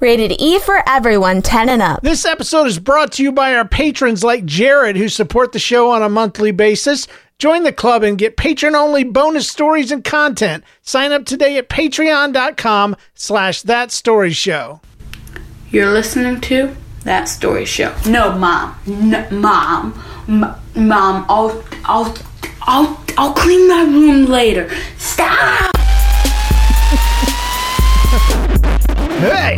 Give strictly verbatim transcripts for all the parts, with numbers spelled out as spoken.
Rated E for everyone, ten and up. This episode is brought to you by our patrons like Jared, who support the show on a monthly basis. Join the club and get patron-only bonus stories and content. Sign up today at patreon.com slash That Story Show. You're listening to That Story Show. No, Mom. No, Mom. M- Mom, I'll, I'll, I'll, I'll clean my room later. Stop! Hey!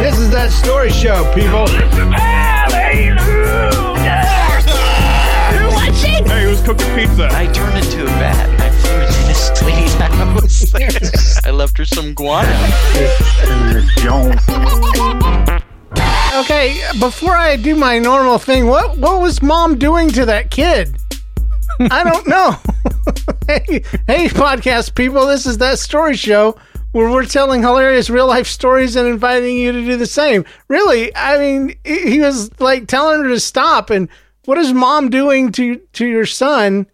This is That Story Show, people. Hallelujah! You're watching? Hey, who's cooking pizza? I turned into a bat and I flew into this lady's house. I left her some guano. Okay, before I do my normal thing, what, what was Mom doing to that kid? I don't know. hey, hey, podcast people, this is That Story Show, where we're telling hilarious real-life stories and inviting you to do the same. Really, I mean, he was, like, telling her to stop, and what is Mom doing to, to your son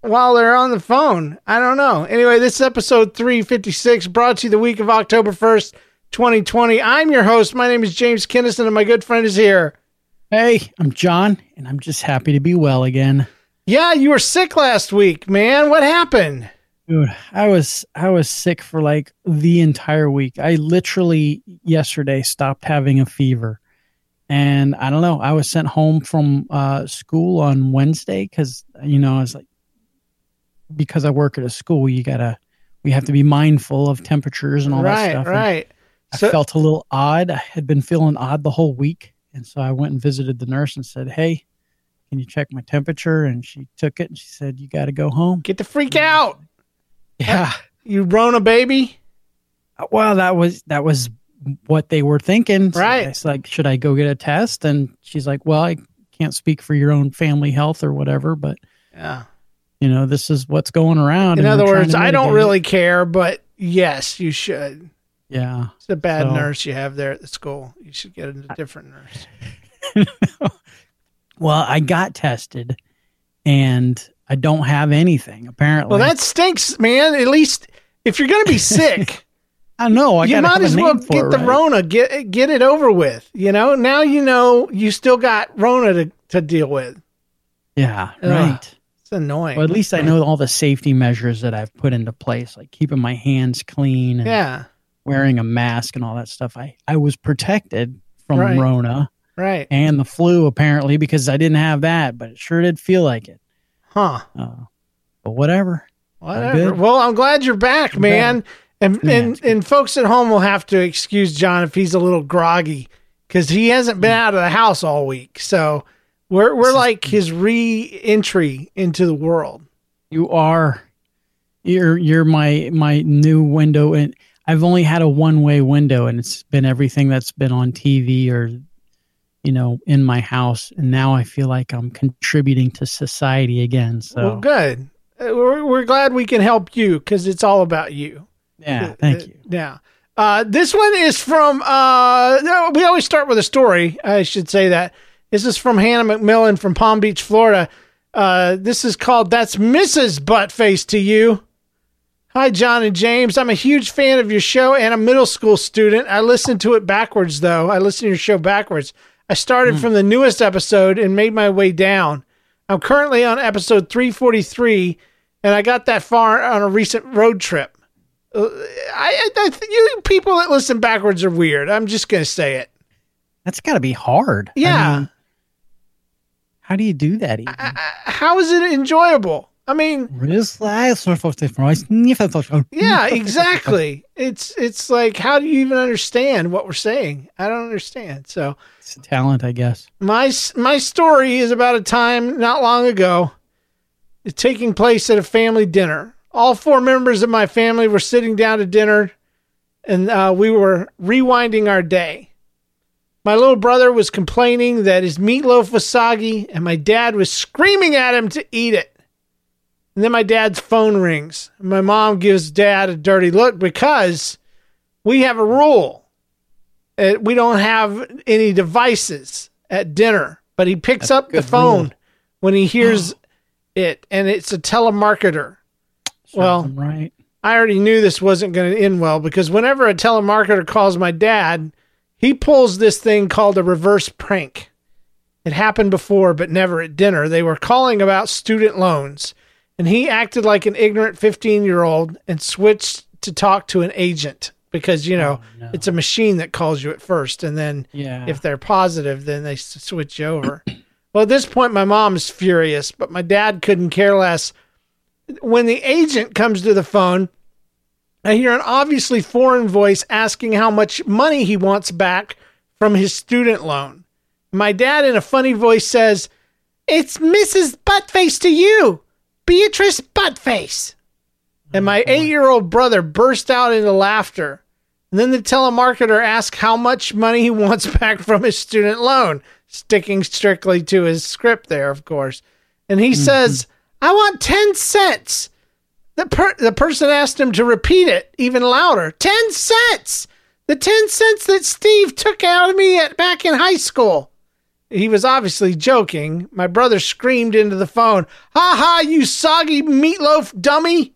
while they're on the phone? I don't know. Anyway, this is episode three fifty-six, brought to you the week of October first, twenty twenty. I'm your host. My name is James Kinnison, and my good friend is here. Hey, I'm John, and I'm just happy to be well again. Yeah, you were sick last week, man. What happened? Dude, I was I was sick for like the entire week. I literally yesterday stopped having a fever. And I don't know, I was sent home from uh, school on Wednesday because, you know, I was like, because I work at a school, you gotta, we have to be mindful of temperatures and all right, that stuff. Right, right. I so, felt a little odd. I had been feeling odd the whole week. And so I went and visited the nurse and said, hey, can you check my temperature? And she took it and she said, you gotta go home. Get the freak out. Yeah. You grown a baby? Well, that was that was what they were thinking. So right. It's like, should I go get a test? And she's like, well, I can't speak for your own family health or whatever, but yeah, you know, this is what's going around. In other words, I don't really care, but yes, you should. Yeah. It's a bad so, nurse you have there at the school. You should get a different nurse. Well, I got tested and I don't have anything, apparently. Well, that stinks, man. At least if you're going to be sick, I know. I you might as well get the right. Rona, get get it over with. You know, now you know you still got Rona to, to deal with. Yeah, Ugh, right. It's annoying. Well, at least I know all the safety measures that I've put into place, like keeping my hands clean and yeah. wearing a mask and all that stuff. I, I was protected from right. Rona right. and the flu, apparently, because I didn't have that, but it sure did feel like it. Huh. Uh, but whatever. Whatever. I'm well, I'm glad you're back, man. And yeah, and, and folks at home will have to excuse John if he's a little groggy because he hasn't been out of the house all week. So we're we're like his re-entry into the world. You are. You're you're my my new window, and I've only had a one-way window, and it's been everything that's been on T V or, you know, in my house, and now I feel like I'm contributing to society again. So well, good. We're, we're glad we can help you because it's all about you. Yeah, thank you. Yeah. Uh, this one is from, uh, we always start with a story. I should say that. This is from Hannah McMillan from Palm Beach, Florida. Uh, this is called That's Missus Buttface to You. Hi, John and James. I'm a huge fan of your show and a middle school student. I listened to it backwards, though. I listened to your show backwards. I started mm. from the newest episode and made my way down. I'm currently on episode three forty-three, and I got that far on a recent road trip. I, I you people that listen backwards are weird. I'm just going to say it. That's got to be hard. Yeah. I mean, how do you do that? Even? I, I, how is it enjoyable? I mean, yeah, exactly. It's it's like, how do you even understand what we're saying? I don't understand. So it's a talent, I guess. My my story is about a time not long ago, it's taking place at a family dinner. All four members of my family were sitting down to dinner, and uh, we were rewinding our day. My little brother was complaining that his meatloaf was soggy, and my dad was screaming at him to eat it. And then my dad's phone rings. My mom gives dad a dirty look because we have a rule. We don't have any devices at dinner, but he picks That's up the phone rule. when he hears oh. it, and it's a telemarketer. Something well, right. I already knew this wasn't going to end well because whenever a telemarketer calls my dad, he pulls this thing called a reverse prank. It happened before, but never at dinner. They were calling about student loans. And he acted like an ignorant fifteen-year-old and switched to talk to an agent because, you know, oh, no. it's a machine that calls you at first. And then yeah. if they're positive, then they switch you over. Well, at this point, my mom's furious, but my dad couldn't care less. When the agent comes to the phone, I hear an obviously foreign voice asking how much money he wants back from his student loan. My dad, in a funny voice, says, "It's Missus Buttface to you. Beatrice Buttface." And my eight-year-old brother burst out into laughter. And then the telemarketer asked how much money he wants back from his student loan, sticking strictly to his script there, of course. And he mm-hmm. says, "I want ten cents. The per- the person asked him to repeat it even louder. ten cents. The ten cents that Steve took out of me at back in high school." He was obviously joking. My brother screamed into the phone, "Ha ha, you soggy meatloaf dummy."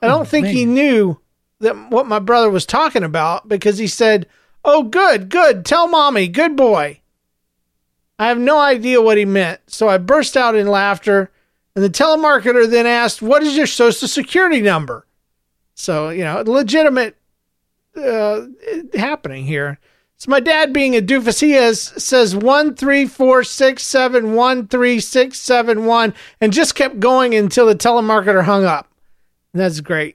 I don't oh, think man. he knew that what my brother was talking about because he said, "Oh, good, good. Tell mommy, good boy." I have no idea what he meant. So I burst out in laughter, and the telemarketer then asked, "What is your social security number?" So, you know, legitimate uh, happening here. So my dad, being a doofus he is, says one three four six seven one three six seven one, and just kept going until the telemarketer hung up. And that's great.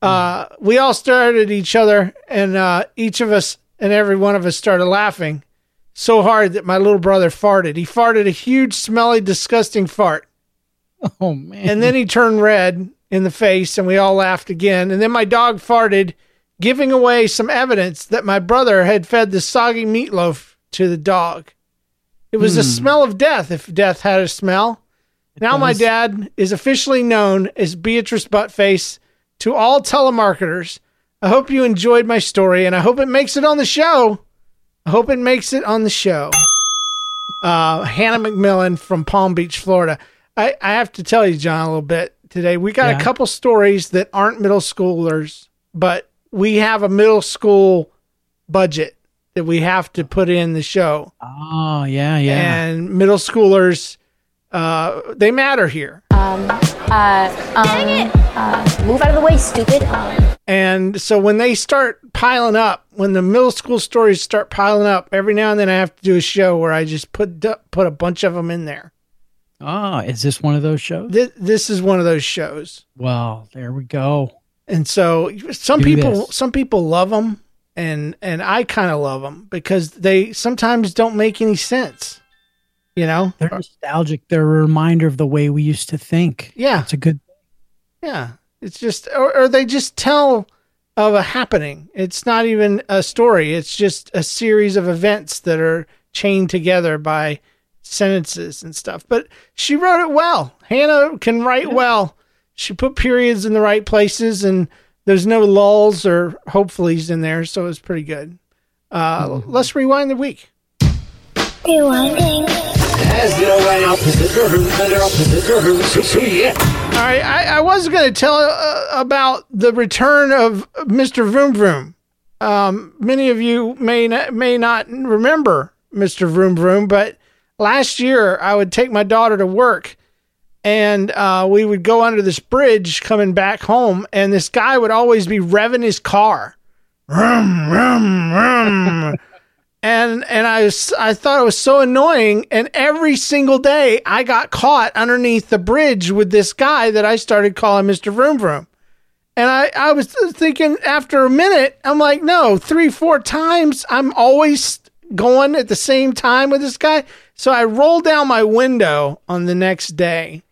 Uh, we all stared at each other, and uh, each of us and every one of us started laughing so hard that my little brother farted. He farted a huge, smelly, disgusting fart. Oh man! And then he turned red in the face, and we all laughed again. And then my dog farted, giving away some evidence that my brother had fed the soggy meatloaf to the dog. It was hmm. the smell of death, if death had a smell. It now does. My dad is officially known as Beatrice Buttface to all telemarketers. I hope you enjoyed my story, and I hope it makes it on the show. I hope it makes it on the show. Uh, Hannah McMillan from Palm Beach, Florida. I, I have to tell you, John, a little bit today. We got yeah. a couple stories that aren't middle schoolers, but we have a middle school budget that we have to put in the show. Oh, yeah, yeah. And middle schoolers, uh, they matter here. Um, uh, um, Dang it! Uh, move out of the way, stupid. Um. And so when they start piling up, when the middle school stories start piling up, every now and then I have to do a show where I just put put a bunch of them in there. Oh, is this one of those shows? This, this is one of those shows. Well, there we go. And so some Do people, this. some people love them, and, and I kind of love them because they sometimes don't make any sense. You know, they're nostalgic. They're a reminder of the way we used to think. Yeah. It's a good, yeah, it's just, or, or they just tell of a happening. It's not even a story. It's just a series of events that are chained together by sentences and stuff, but she wrote it well. Hannah can write yeah. well. She put periods in the right places and There's no lulls or hopefullys in there, so it's pretty good. Uh, mm-hmm. Let's rewind the week. Rewinding. All right, I, I was going to tell uh, about the return of Mister Vroom Vroom. Um, many of you may not, may not remember Mister Vroom Vroom, but last year I would take my daughter to work, and uh, we would go under this bridge coming back home, and this guy would always be revving his car. Vroom, vroom, vroom. and and I, was, I thought it was so annoying, and every single day I got caught underneath the bridge with this guy that I started calling Mister Vroom Vroom. And I, I was thinking after a minute, I'm like, no, three, four times I'm always going at the same time with this guy. So I rolled down my window on the next day.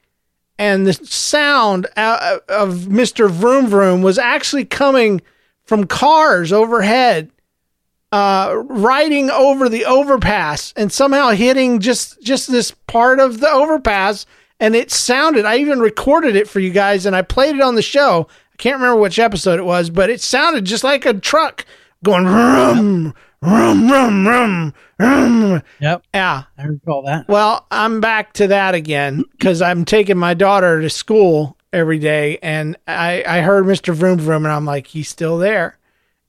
And the sound of Mister Vroom Vroom was actually coming from cars overhead, uh, riding over the overpass and somehow hitting just, just this part of the overpass. And it sounded, I even recorded it for you guys and I played it on the show. I can't remember which episode it was, but it sounded just like a truck going vroom, vroom, vroom, vroom, vroom. Yep. Yeah. I recall that. Well, I'm back to that again because I'm taking my daughter to school every day, and I, I heard Mister Vroom Vroom, and I'm like, he's still there.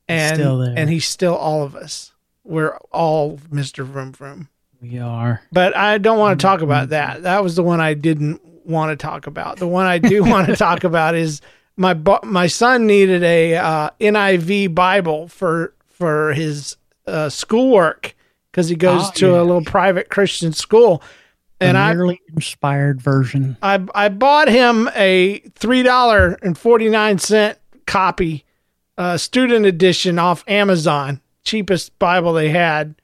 And, still there. And he's still all of us. We're all Mister Vroom Vroom. We are. But I don't want to talk about that. That was the one I didn't want to talk about. The one I do want to talk about is my my son needed a uh, N I V Bible for for his uh, schoolwork because he goes oh, to yeah. a little private Christian school. And a nearly I, inspired version. I I bought him a three dollars and forty-nine cents copy, uh, student edition off Amazon, cheapest Bible they had.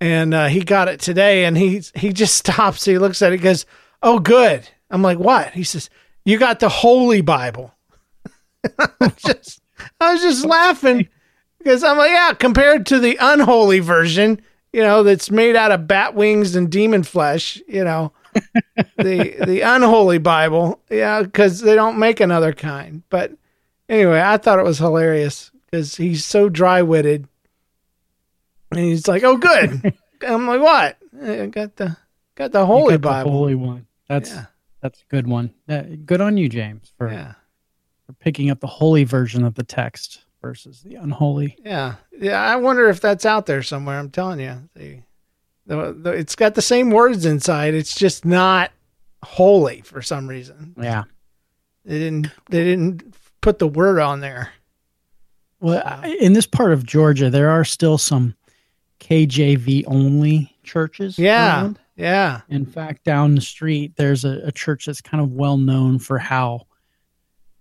And uh, he got it today, and he, he just stops. He looks at it and goes, oh, good. I'm like, what? He says, you got the Holy Bible. I, just, I was just laughing because I'm like, yeah, compared to the unholy version, you know, that's made out of bat wings and demon flesh, you know, the the unholy Bible. Yeah, because they don't make another kind. But anyway, I thought it was hilarious because he's so dry-witted. And he's like, "Oh, good." I'm like, "What? I got the got the Holy got Bible, the Holy One." That's yeah. that's a good one. That, good on you, James, for, yeah. for picking up the holy version of the text versus the unholy. Yeah, yeah. I wonder if that's out there somewhere. I'm telling you, the, the, the, it's got the same words inside. It's just not holy for some reason. Yeah, they didn't they didn't put the word on there. Well, so. In this part of Georgia, there are still some K J V only churches. Yeah. Around. Yeah. In fact, down the street, there's a, a church that's kind of well known for how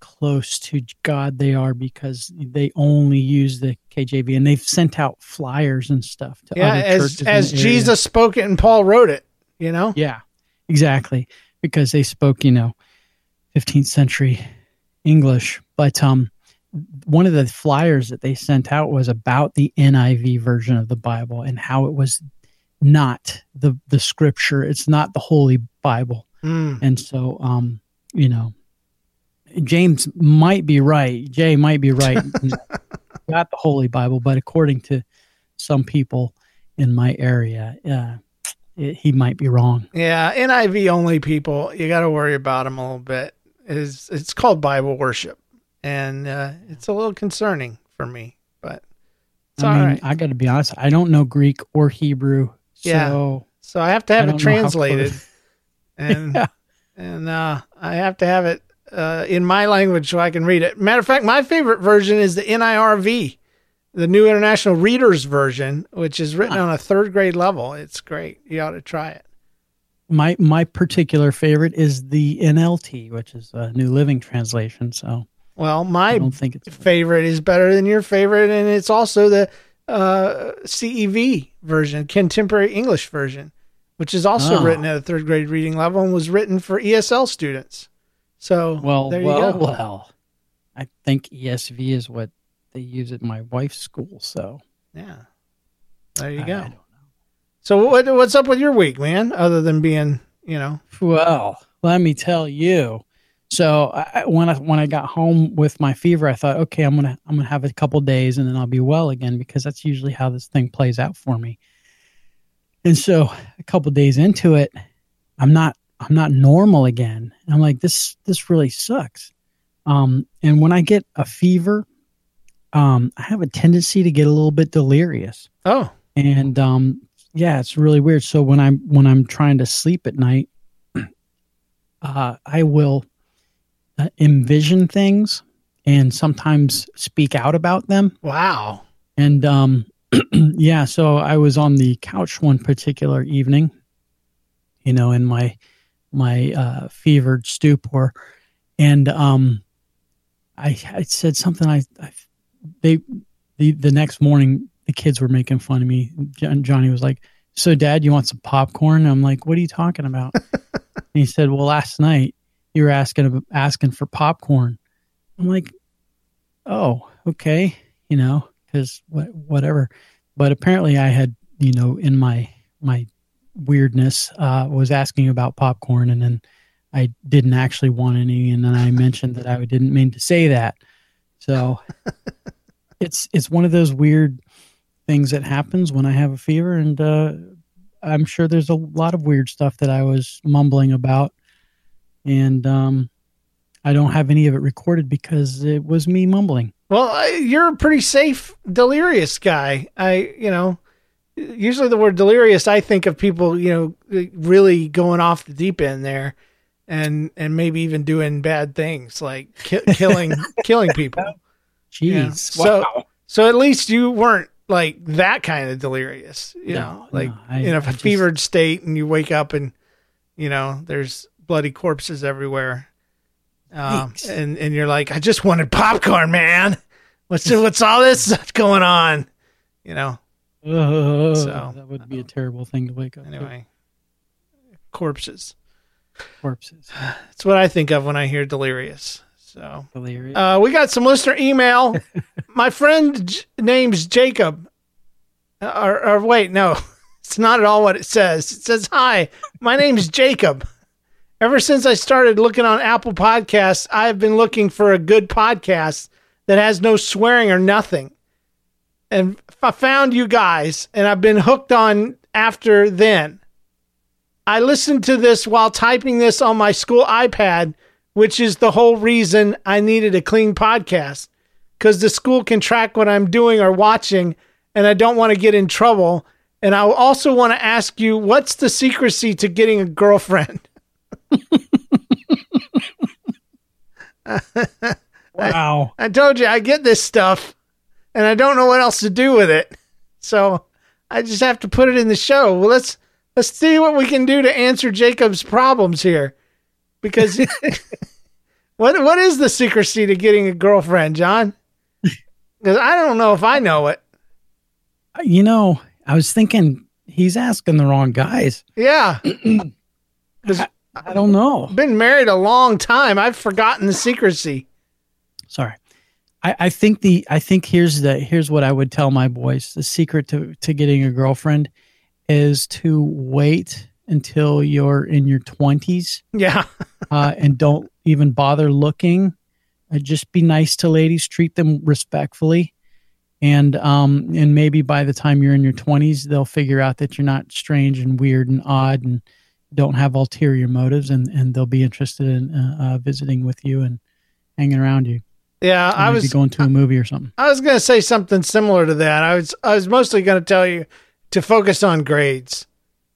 close to God they are because they only use the K J V, and they've sent out flyers and stuff to yeah, other churches. As, as Jesus spoke it and Paul wrote it, you know? Yeah, exactly. Because they spoke, you know, fifteenth century English. But, um, one of the flyers that they sent out was about the N I V version of the Bible and how it was not the, the scripture. It's not the Holy Bible. Mm. And so, um, you know, James might be right. Jay might be right. Not the Holy Bible, but according to some people in my area, uh, it, he might be wrong. Yeah. N I V only people, you got to worry about them a little bit. It's, it's called Bible worship. And uh, it's a little concerning for me, but it's I all mean, right. I got to be honest. I don't know Greek or Hebrew, so yeah. so I have to have it translated, and yeah. and uh, I have to have it uh, in my language so I can read it. Matter of fact, my favorite version is the N I R V, the New International Reader's Version, which is written on a third grade level. It's great. You ought to try it. My my particular favorite is the N L T, which is a New Living Translation. So. Well, my think it's favorite is better than your favorite, and it's also the uh, C E V version, Contemporary English Version, which is also oh. written at a third grade reading level and was written for E S L students. So well, there you well, go. Well, I think E S V is what they use at my wife's school. So yeah, there you I, go. I don't know. So what what's up with your week, man? Other than being, you know, well, let me tell you. So I, when I when I got home with my fever, I thought, okay, I'm gonna I'm gonna have a couple days and then I'll be well again, because that's usually how this thing plays out for me. And so a couple days into it, I'm not I'm not normal again. And I'm like, this this really sucks. Um, and when I get a fever, um, I have a tendency to get a little bit delirious. Oh, and um, yeah, it's really weird. So when I'm when I'm trying to sleep at night, uh, I will. Uh, envision things and sometimes speak out about them. Wow. And um, yeah, so I was on the couch one particular evening, you know, in my my uh, fevered stupor, and um, I, I said something. I, I they the the next morning the kids were making fun of me. John, Johnny was like, "So, Dad, you want some popcorn?" And I'm like, "What are you talking about?" And he said, "Well, last night you were asking asking for popcorn." I'm like, "Oh, okay," you know, because wh- whatever. But apparently, I had, you know, in my my weirdness, uh, was asking about popcorn, and then I didn't actually want any, and then I mentioned that I didn't mean to say that. So it's it's one of those weird things that happens when I have a fever, and uh, I'm sure there's a lot of weird stuff that I was mumbling about. And um, I don't have any of it recorded because it was me mumbling. Well, I, you're a pretty safe, delirious guy. I, you know, usually the word delirious, I think of people, you know, really going off the deep end there, and and maybe even doing bad things like ki- killing killing people. Jeez, yeah. Wow. So so at least you weren't like that kind of delirious, you no, know, like no, I, in a I fevered just... state, and you wake up and, you know, there's bloody corpses everywhere, um, and and you're like, "I just wanted popcorn, man. What's what's all this stuff going on?" You know, uh, so that would be a terrible thing to wake up. Anyway, to. corpses, corpses. That's what I think of when I hear delirious. So delirious. Uh, we got some listener email. My friend J- name's Jacob. Uh, or, or wait, no, it's not at all what it says. It says, "Hi, my name's Jacob. Ever since I started looking on Apple Podcasts, I've been looking for a good podcast that has no swearing or nothing. And I found you guys, and I've been hooked on after then. I listened to this while typing this on my school iPad, which is the whole reason I needed a clean podcast, because the school can track what I'm doing or watching, and I don't want to get in trouble. And I also want to ask you, what's the secrecy to getting a girlfriend?" Wow. I, I told you I get this stuff and I don't know what else to do with it, so I just have to put it in the show. Well, let's let's see what we can do to answer Jacob's problems here, because what what is the secrecy to getting a girlfriend, John? Because I don't know if I know it. You know, I was thinking he's asking the wrong guys. Yeah. I, I don't know. I've been married a long time. I've forgotten the secrecy. Sorry. I, I think the I think here's the here's what I would tell my boys. The secret to, to getting a girlfriend is to wait until you're in your twenties. Yeah. uh, and don't even bother looking. Uh, just be nice to ladies, treat them respectfully. And um and maybe by the time you're in your twenties, they'll figure out that you're not strange and weird and odd and don't have ulterior motives, and, and they'll be interested in uh, uh, visiting with you and hanging around you. Yeah, I was going to a movie or something. I was going to say something similar to that. I was I was mostly going to tell you to focus on grades,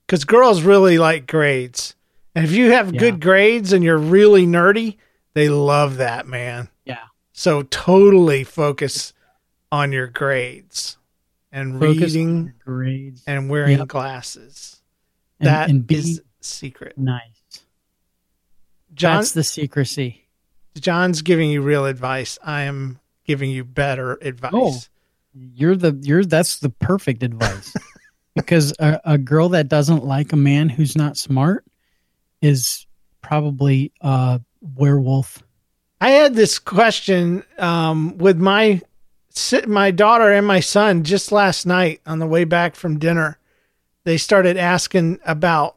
because girls really like grades, and if you have yeah. good grades and you're really nerdy, they love that, man. Yeah. So totally focus on your grades and focus reading grades and wearing yep. glasses. And, that and be- is. Secret. Nice. John, that's the secrecy. John's giving you real advice. I am giving you better advice. Oh, you're the you're that's the perfect advice. Because a, a girl that doesn't like a man who's not smart is probably a werewolf. I had this question um, with my my daughter and my son just last night on the way back from dinner. They started asking about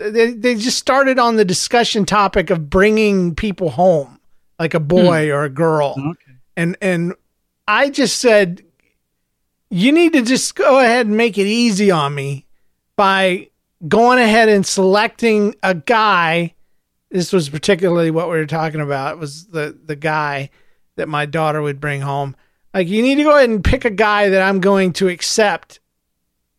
they, they just started on the discussion topic of bringing people home, like a boy mm. or a girl. Okay. And, and I just said, you need to just go ahead and make it easy on me by going ahead and selecting a guy. This was particularly what we were talking about. It was the, the guy that my daughter would bring home. Like, you need to go ahead and pick a guy that I'm going to accept.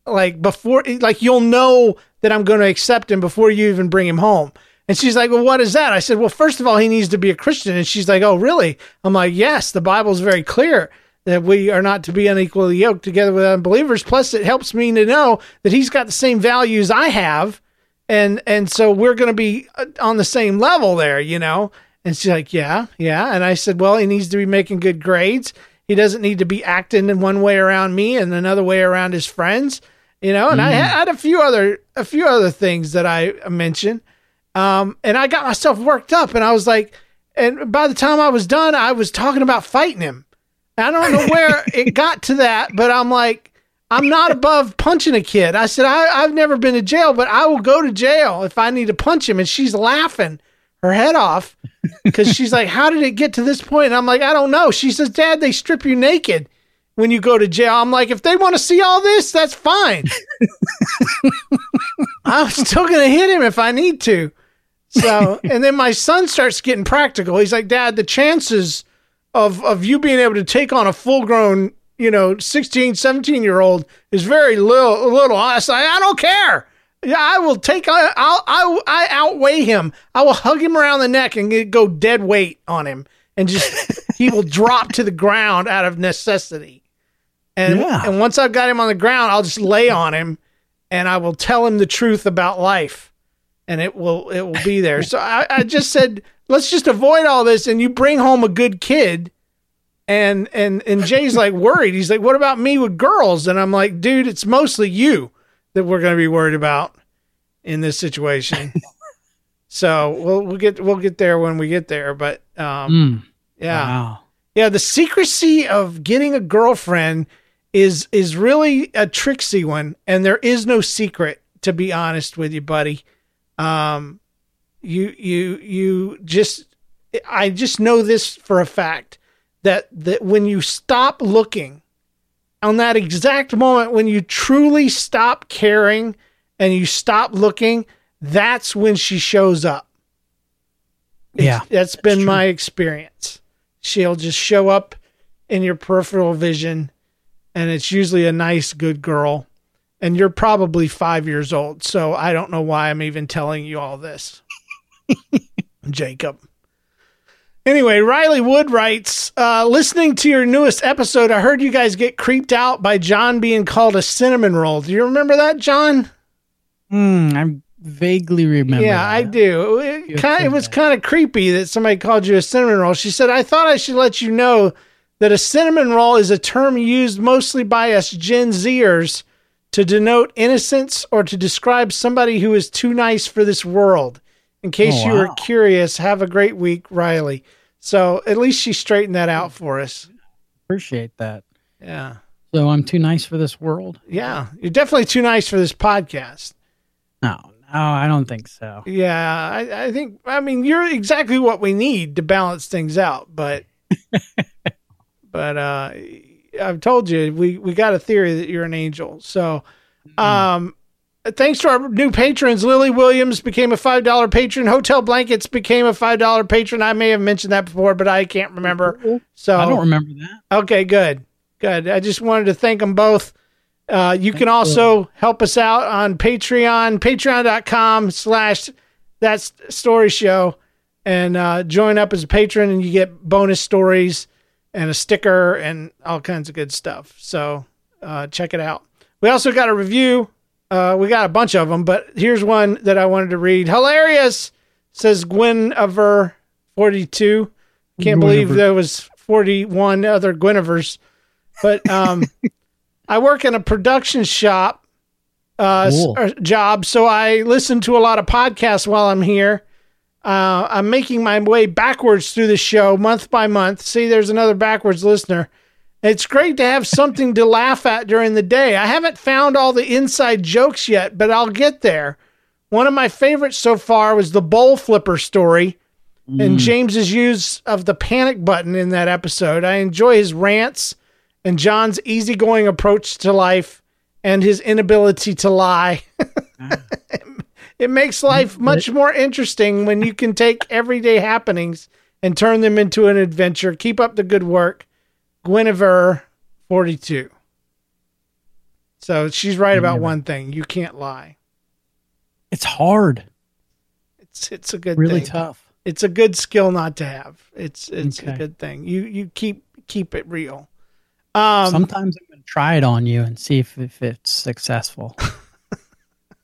Like, before, like, you'll know that I'm going to accept him before you even bring him home. And she's like, well, what is that? I said, well, first of all, he needs to be a Christian. And she's like, oh, really? I'm like, yes, the Bible is very clear that we are not to be unequally yoked together with unbelievers. Plus, it helps me to know that he's got the same values I have. And, and so we're going to be on the same level there, you know? And she's like, yeah, yeah. And I said, well, he needs to be making good grades. He doesn't need to be acting in one way around me and another way around his friends, you know? And mm. I had a few other, a few other things that I mentioned. Um, and I got myself worked up, and I was like, and by the time I was done, I was talking about fighting him. I don't know where it got to that, but I'm like, I'm not above punching a kid. I said, I, I've never been to jail, but I will go to jail if I need to punch him. And she's laughing her head off because she's like, how did it get to this point? And I'm like, I don't know. She says, Dad, they strip you naked when you go to jail. I'm like, if they want to see all this, that's fine. I'm still going to hit him if I need to. So, and then my son starts getting practical. He's like, Dad, the chances of of you being able to take on a full-grown, you know, sixteen, seventeen-year-old is very little. little. I say, I don't care. Yeah, I will take, I I'll, I I outweigh him. I will hug him around the neck and go dead weight on him. And just, he will drop to the ground out of necessity. And, yeah. and once I've got him on the ground, I'll just lay on him and I will tell him the truth about life. And it will, it will be there. So I, I just said, let's just avoid all this. And you bring home a good kid. And, and, and Jay's like worried. He's like, what about me with girls? And I'm like, dude, it's mostly you that we're going to be worried about in this situation. So we'll, we'll get, we'll get there when we get there. But, um, mm, yeah. Wow. Yeah. The secrecy of getting a girlfriend is, is really a tricksy one. And there is no secret, to be honest with you, buddy. Um, you, you, you just, I just know this for a fact that, that when you stop looking, on that exact moment, when you truly stop caring and you stop looking, that's when she shows up. It's, yeah. That's been that's my experience. She'll just show up in your peripheral vision, and it's usually a nice, good girl. And you're probably five years old, so I don't know why I'm even telling you all this, Jacob. Anyway, Riley Wood writes, uh, listening to your newest episode, I heard you guys get creeped out by John being called a cinnamon roll. Do you remember that, John? Mm, I vaguely remember. Yeah, that. I do. It, kind, it was kind of creepy that somebody called you a cinnamon roll. She said, I thought I should let you know that a cinnamon roll is a term used mostly by us Gen Zers to denote innocence or to describe somebody who is too nice for this world. In case oh, wow. you were curious, have a great week, Riley. So at least she straightened that out for us. Appreciate that. Yeah. So I'm too nice for this world? Yeah. You're definitely too nice for this podcast. No, no, I don't think so. Yeah. I, I think, I mean, you're exactly what we need to balance things out, but, but, uh, I've told you, we, we got a theory that you're an angel. So, um, thanks to our new patrons, Lily Williams became a five dollar patron. Hotel Blankets became a five dollar patron. I may have mentioned that before, but I can't remember. So I don't remember that. Okay, good. Good. I just wanted to thank them both. Uh, you thank can also you. help us out on Patreon, patreon.com slash That Story Show, and uh, join up as a patron, and you get bonus stories and a sticker and all kinds of good stuff. So uh, check it out. We also got a review. Uh, we got a bunch of them, but here's one that I wanted to read. Hilarious, says Guinevere forty-two. Can't Guinevere. believe there was forty-one other Guinevere's. But um, I work in a production shop uh, cool. s- job, so I listen to a lot of podcasts while I'm here. Uh, I'm making my way backwards through the show month by month. See, there's another backwards listener. It's great to have something to laugh at during the day. I haven't found all the inside jokes yet, but I'll get there. One of my favorites so far was the bowl flipper story mm. and James's use of the panic button in that episode. I enjoy his rants and John's easygoing approach to life and his inability to lie. ah. It makes life much more interesting when you can take everyday happenings and turn them into an adventure. Keep up the good work. Guinevere, forty-two. So she's right about one thing. You can't lie. It's hard. It's it's a good really thing. Tough. It's a good skill not to have. It's it's okay. a good thing. You you keep keep it real. Um, Sometimes I'm going to try it on you and see if, if it's successful.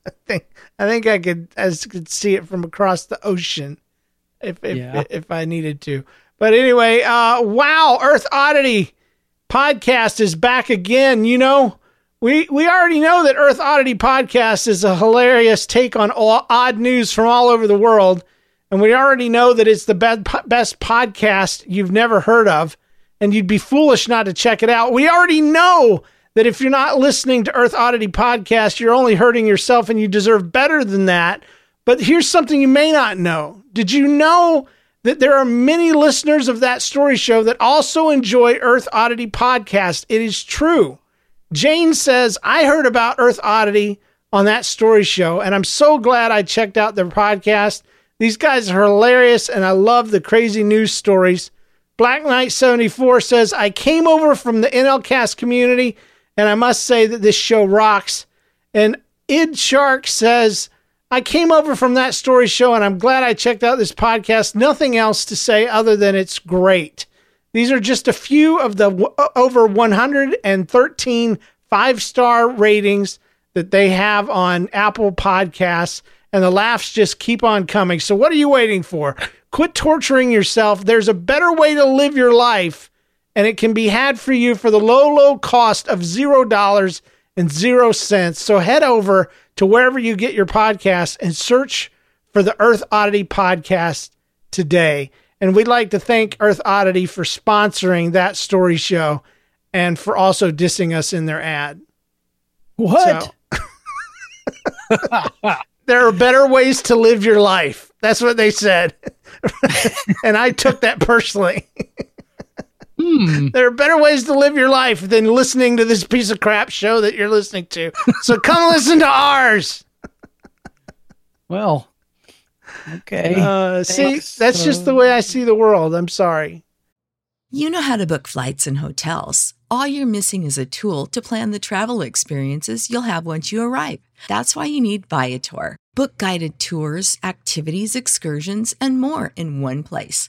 I think I think I could I could see it from across the ocean if if, yeah. if I needed to. But anyway, uh, wow, Earth Oddity podcast is back again. You know, we we already know that Earth Oddity podcast is a hilarious take on all, odd news from all over the world, and we already know that it's the best best podcast you've never heard of, and you'd be foolish not to check it out. We already know that if you're not listening to Earth Oddity podcast, you're only hurting yourself and you deserve better than that. But here's something you may not know. Did you know that there are many listeners of That Story Show that also enjoy Earth Oddity podcast? It is true. Jane says, I heard about Earth Oddity on That Story Show, and I'm so glad I checked out their podcast. These guys are hilarious, and I love the crazy news stories. Black Knight seventy-four says, I came over from the NLCast community, and I must say that this show rocks. And Id Shark says, I came over from That Story Show and I'm glad I checked out this podcast. Nothing else to say other than it's great. These are just a few of the w- over one hundred thirteen five-star ratings that they have on Apple Podcasts. And the laughs just keep on coming. So what are you waiting for? Quit torturing yourself. There's a better way to live your life. And it can be had for you for the low, low cost of zero dollars and zero cents. So head over to wherever you get your podcasts and search for the Earth Oddity podcast today. And we'd like to thank Earth Oddity for sponsoring That Story Show and for also dissing us in their ad. What? So, there are better ways to live your life. That's what they said. And I took that personally. Hmm. There are better ways to live your life than listening to this piece of crap show that you're listening to. So come listen to ours. Well, okay. Uh, see, that's just the way I see the world. I'm sorry. You know how to book flights and hotels. All you're missing is a tool to plan the travel experiences you'll have once you arrive. That's why you need Viator. Book guided tours, activities, excursions, and more in one place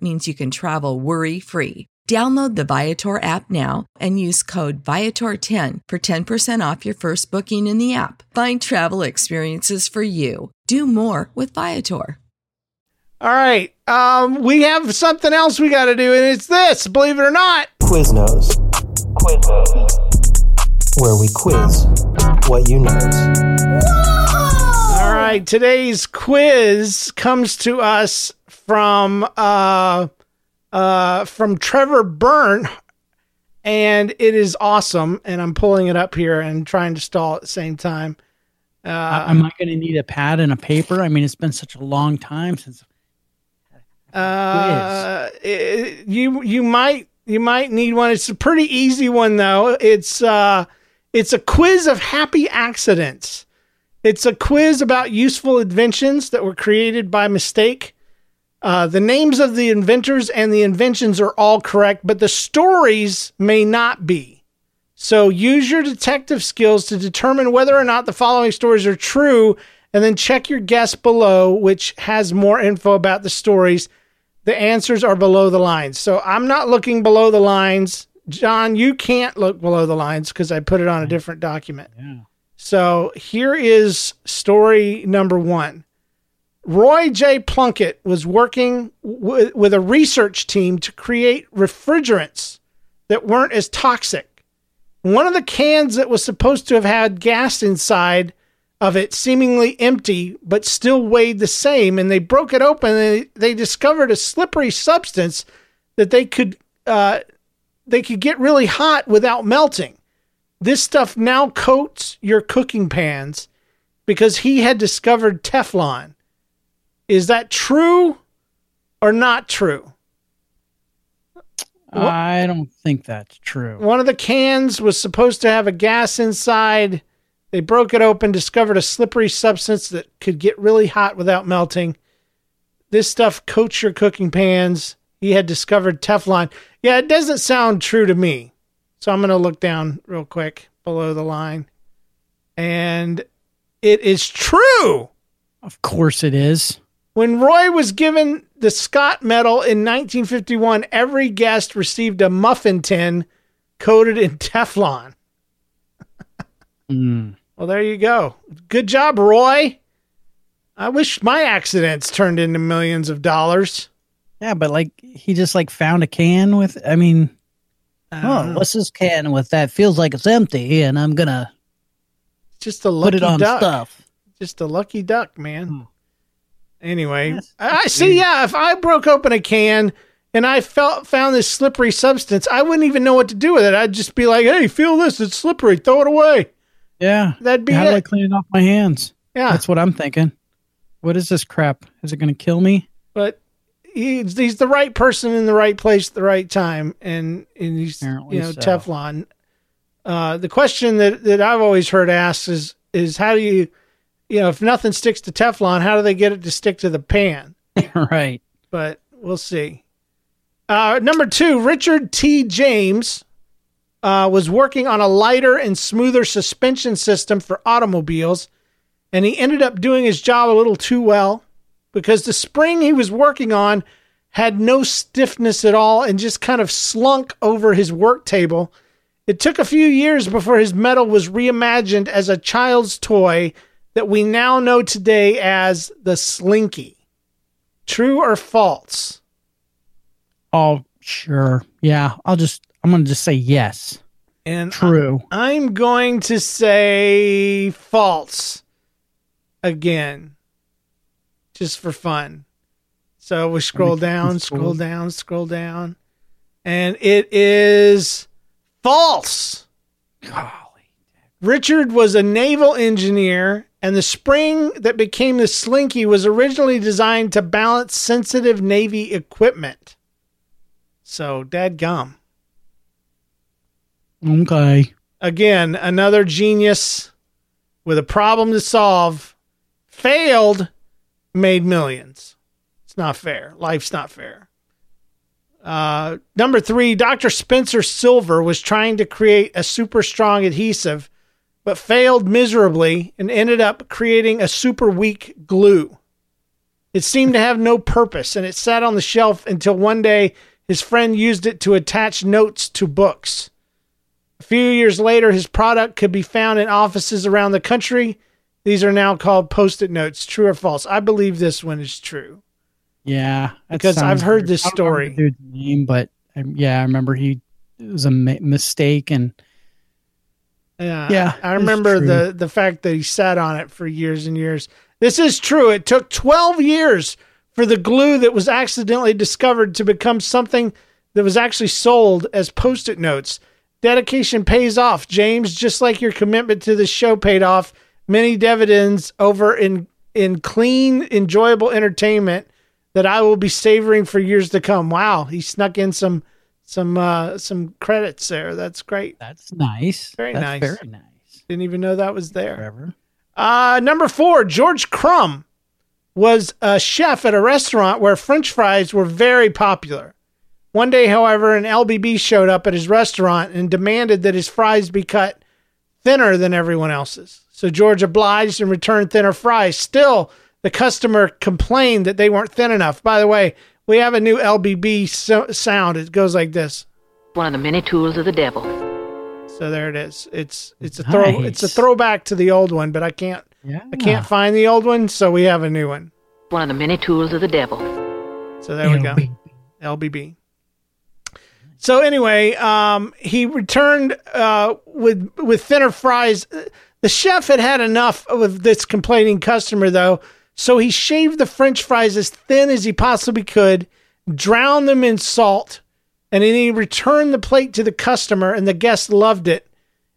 means you can travel worry-free. Download the Viator app now and use code Viator ten for ten percent off your first booking in the app. Find travel experiences for you. Do more with Viator. All right. Um, we have something else we got to do, and it's this, believe it or not. Quiznos. Quiznos. Where we quiz what you know. All right. Today's quiz comes to us from... Uh, Uh, from Trevor Byrne, and it is awesome. And I'm pulling it up here and trying to stall at the same time. Uh, I'm not going to need a pad and a paper. I mean, it's been such a long time since. Uh, it, you you might you might need one. It's a pretty easy one though. It's uh, it's a quiz of happy accidents. It's a quiz about useful inventions that were created by mistake. Uh, the names of the inventors and the inventions are all correct, but the stories may not be. So use your detective skills to determine whether or not the following stories are true, and then check your guess below, which has more info about the stories. The answers are below the lines. So I'm not looking below the lines. John, you can't look below the lines because I put it on a different document. Yeah. So here is story number one. Roy J. Plunkett was working w- with a research team to create refrigerants that weren't as toxic. One of the cans that was supposed to have had gas inside of it seemingly empty, but still weighed the same. And they broke it open and they, they discovered a slippery substance that they could, uh, they could get really hot without melting. This stuff now coats your cooking pans because he had discovered Teflon. Is that true or not true? I don't think that's true. One of the cans was supposed to have a gas inside. They broke it open, discovered a slippery substance that could get really hot without melting. This stuff coats your cooking pans. He had discovered Teflon. Yeah, it doesn't sound true to me. So I'm going to look down real quick below the line. And it is true. Of course it is. When Roy was given the Scott Medal in nineteen fifty-one, every guest received a muffin tin coated in Teflon. Mm. Well, there you go. Good job, Roy. I wish my accidents turned into millions of dollars. Yeah, but like he just like found a can with, I mean, I oh, what's this can with that? Feels like it's empty, and I'm going to just a lucky put it on duck. Stuff. Just a lucky duck, man. Hmm. Anyway, that's I see. Weird. Yeah, if I broke open a can and I felt found this slippery substance, I wouldn't even know what to do with it. I'd just be like, "Hey, feel this? It's slippery. Throw it away." Yeah, that'd be. How it. do I clean it off my hands? Yeah, that's what I'm thinking. What is this crap? Is it going to kill me? But he's, he's the right person in the right place at the right time, and and he's apparently, you know, so. Teflon. Uh, the question that, that I've always heard asked is is how do you, you know, if nothing sticks to Teflon, how do they get it to stick to the pan? Right. But we'll see. Uh, number two, Richard T. James. Uh, was working on a lighter and smoother suspension system for automobiles, and he ended up doing his job a little too well because the spring he was working on had no stiffness at all and just kind of slunk over his work table. It took a few years before his medal was reimagined as a child's toy that we now know today as the Slinky. True or false? Oh, sure. Yeah, I'll just... I'm going to just say yes. And true. I, I'm going to say false again, just for fun. So we scroll down, scroll down, scroll down, and it is false. Golly. Richard was a naval engineer, and the spring that became the Slinky was originally designed to balance sensitive Navy equipment. So dadgum. Okay. Again, another genius with a problem to solve, failed, made millions. It's not fair. Life's not fair. Uh, number three, Doctor Spencer Silver was trying to create a super strong adhesive, but failed miserably and ended up creating a super weak glue. It seemed to have no purpose, and it sat on the shelf until one day his friend used it to attach notes to books. A few years later, his product could be found in offices around the country. These are now called Post-it notes. True or false? I believe this one is true. Yeah, because I've heard weird. this story. I don't remember the dude's name, but um, yeah, I remember he it was a ma- mistake, and yeah, yeah I remember the the fact that he sat on it for years and years. This is true. It took twelve years for the glue that was accidentally discovered to become something that was actually sold as Post-it notes. Dedication pays off, James, just like your commitment to this show paid off. Many dividends over in in clean, enjoyable entertainment that I will be savoring for years to come. Wow, he snuck in some some uh, some credits there. That's great. That's nice. Very That's nice. Very nice. Didn't even know that was there. Forever. Uh, number four, George Crumb was a chef at a restaurant where French fries were very popular. One day, however, an L B B showed up at his restaurant and demanded that his fries be cut thinner than everyone else's. So George obliged and returned thinner fries. Still, the customer complained that they weren't thin enough. By the way, we have a new L B B so- sound. It goes like this: "One of the many tools of the devil." So there it is. It's it's a nice. throw. It's a throwback to the old one, but I can't. Yeah. I can't find the old one, so we have a new one. One of the many tools of the devil. So there we go. L B B. So anyway, um, he returned uh, with with thinner fries. The chef had had enough of this complaining customer, though, so he shaved the French fries as thin as he possibly could, drowned them in salt, and then he returned the plate to the customer, and the guest loved it.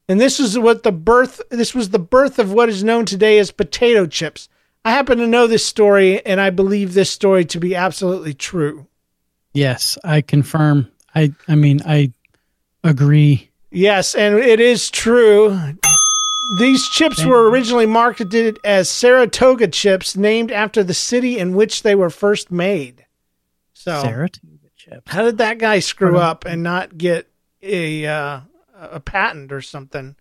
And this is what the birth. This was the birth of what is known today as potato chips. I happen to know this story, and I believe this story to be absolutely true. Yes, I confirm. I I mean, I agree. Yes, and it is true. These chips were originally marketed as Saratoga chips, named after the city in which they were first made. So, Saratoga chips. How did that guy screw up and not get a uh, a patent or something?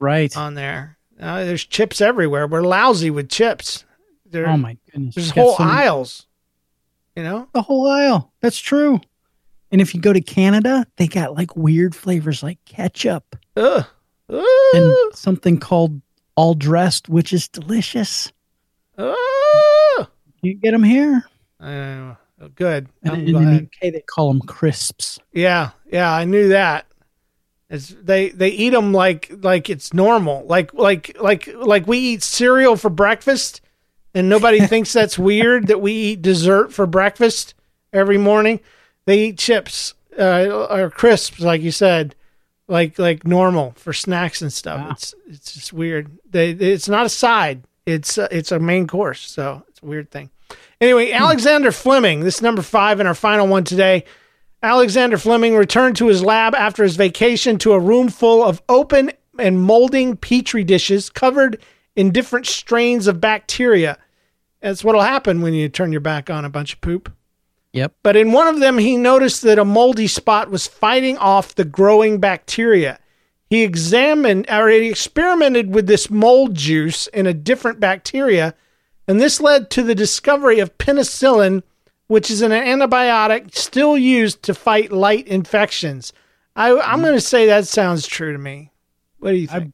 Right on there. Uh, there's chips everywhere. We're lousy with chips. They're, oh my goodness! There's whole some... aisles. You know, the whole aisle. That's true. And if you go to Canada, they got like weird flavors like ketchup uh, uh, and something called all dressed, which is delicious. Uh, you get them here. Uh, good. And I'm in glad. The U K, they call them crisps. Yeah, yeah, I knew that. It's, they they eat them like like it's normal, like like like like we eat cereal for breakfast, and nobody thinks that's weird that we eat dessert for breakfast every morning. They eat chips uh, or crisps, like you said, like like normal for snacks and stuff. Wow. It's it's just weird. They it's not a side. It's uh, it's a main course. So it's a weird thing. Anyway, Alexander Fleming, this is number five and our final one today. Alexander Fleming returned to his lab after his vacation to a room full of open and molding petri dishes covered in different strains of bacteria. That's what'll happen when you turn your back on a bunch of poop. Yep. But in one of them, he noticed that a moldy spot was fighting off the growing bacteria. He examined, or he experimented with this mold juice in a different bacteria, and this led to the discovery of penicillin, which is an antibiotic still used to fight light infections. I, I'm going to say that sounds true to me. What do you think? I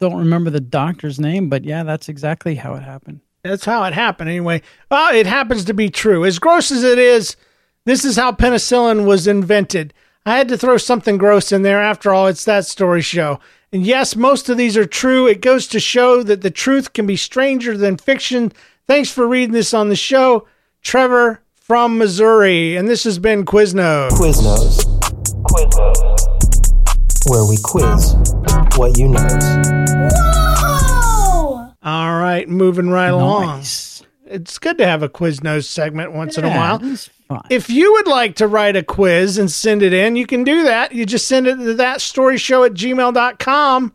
don't remember the doctor's name, but yeah, that's exactly how it happened. That's how it happened anyway. Well, it happens to be true. As gross as it is, this is how penicillin was invented. I had to throw something gross in there. After all, it's That Story Show. And yes, most of these are true. It goes to show that the truth can be stranger than fiction. Thanks for reading this on the show. Trevor from Missouri. And this has been Quiznos. Quiznos. Quiznos. Where we quiz what you know. All right, moving right nice. along. It's good to have a Quiznos segment once yeah, in a while. If you would like to write a quiz and send it in, you can do that. You just send it to that story show at gmail dot com,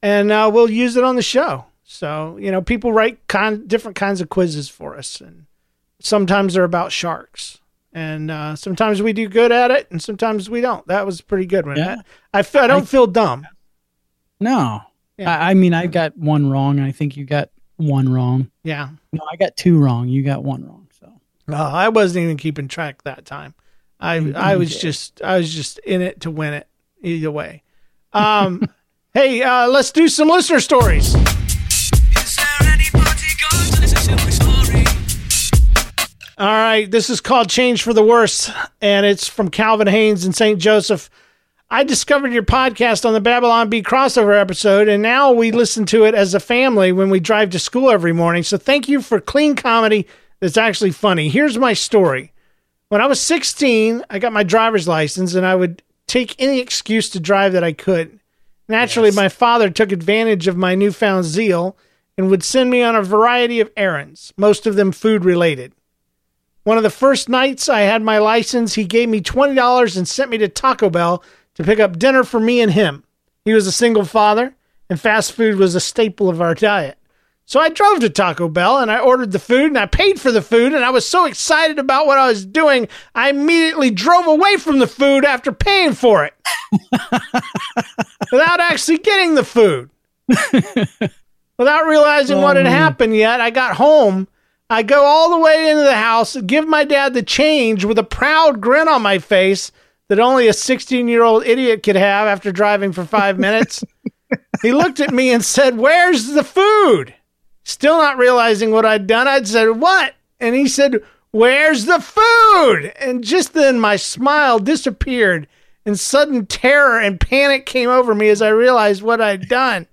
and uh, we'll use it on the show. So, you know, people write con- different kinds of quizzes for us, and sometimes they're about sharks. And uh, sometimes we do good at it, and sometimes we don't. That was a pretty good one. Yeah. I, I, feel, I don't I, feel dumb. No. Yeah. I mean, I got one wrong. I think you got one wrong. Yeah. No, I got two wrong. You got one wrong. So oh, I wasn't even keeping track that time. I you I was did. just I was just in it to win it either way. Um, hey, uh, let's do some listener stories. Is there anybody going to listen to my story? All right, this is called Change for the Worse, and it's from Calvin Haynes in Saint Joseph. I discovered your podcast on the Babylon Bee crossover episode, and now we listen to it as a family when we drive to school every morning. So thank you for clean comedy that's actually funny. Here's my story. When I was sixteen, I got my driver's license, and I would take any excuse to drive that I could. Naturally, yes. My father took advantage of my newfound zeal and would send me on a variety of errands, most of them food-related. One of the first nights I had my license, he gave me twenty dollars and sent me to Taco Bell to pick up dinner for me and him. He was a single father, and fast food was a staple of our diet. So I drove to Taco Bell, and I ordered the food, and I paid for the food, and I was so excited about what I was doing, I immediately drove away from the food after paying for it, without actually getting the food. Without realizing um, what had happened yet, I got home. I go all the way into the house, give my dad the change with a proud grin on my face, that only a sixteen-year-old idiot could have after driving for five minutes. He looked at me and said, "Where's the food?" Still not realizing what I'd done, I said, "What?" and he said, "Where's the food?" And just then my smile disappeared and sudden terror and panic came over me as I realized what I'd done.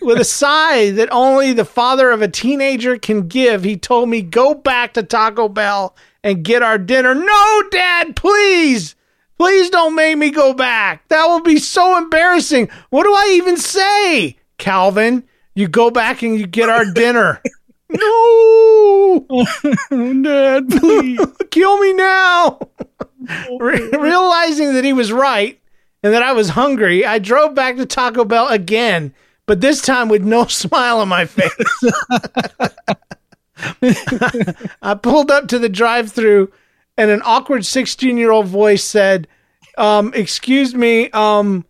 With a sigh that only the father of a teenager can give, he told me, "Go back to Taco Bell and get our dinner." No, Dad, please. Please don't make me go back. That will be so embarrassing. What do I even say? Calvin, you go back and you get our dinner. No. Dad, please. Kill me now. Re- realizing that he was right and that I was hungry, I drove back to Taco Bell again, but this time with no smile on my face. I pulled up to the drive-thru and an awkward sixteen-year-old voice said, um, excuse me, um,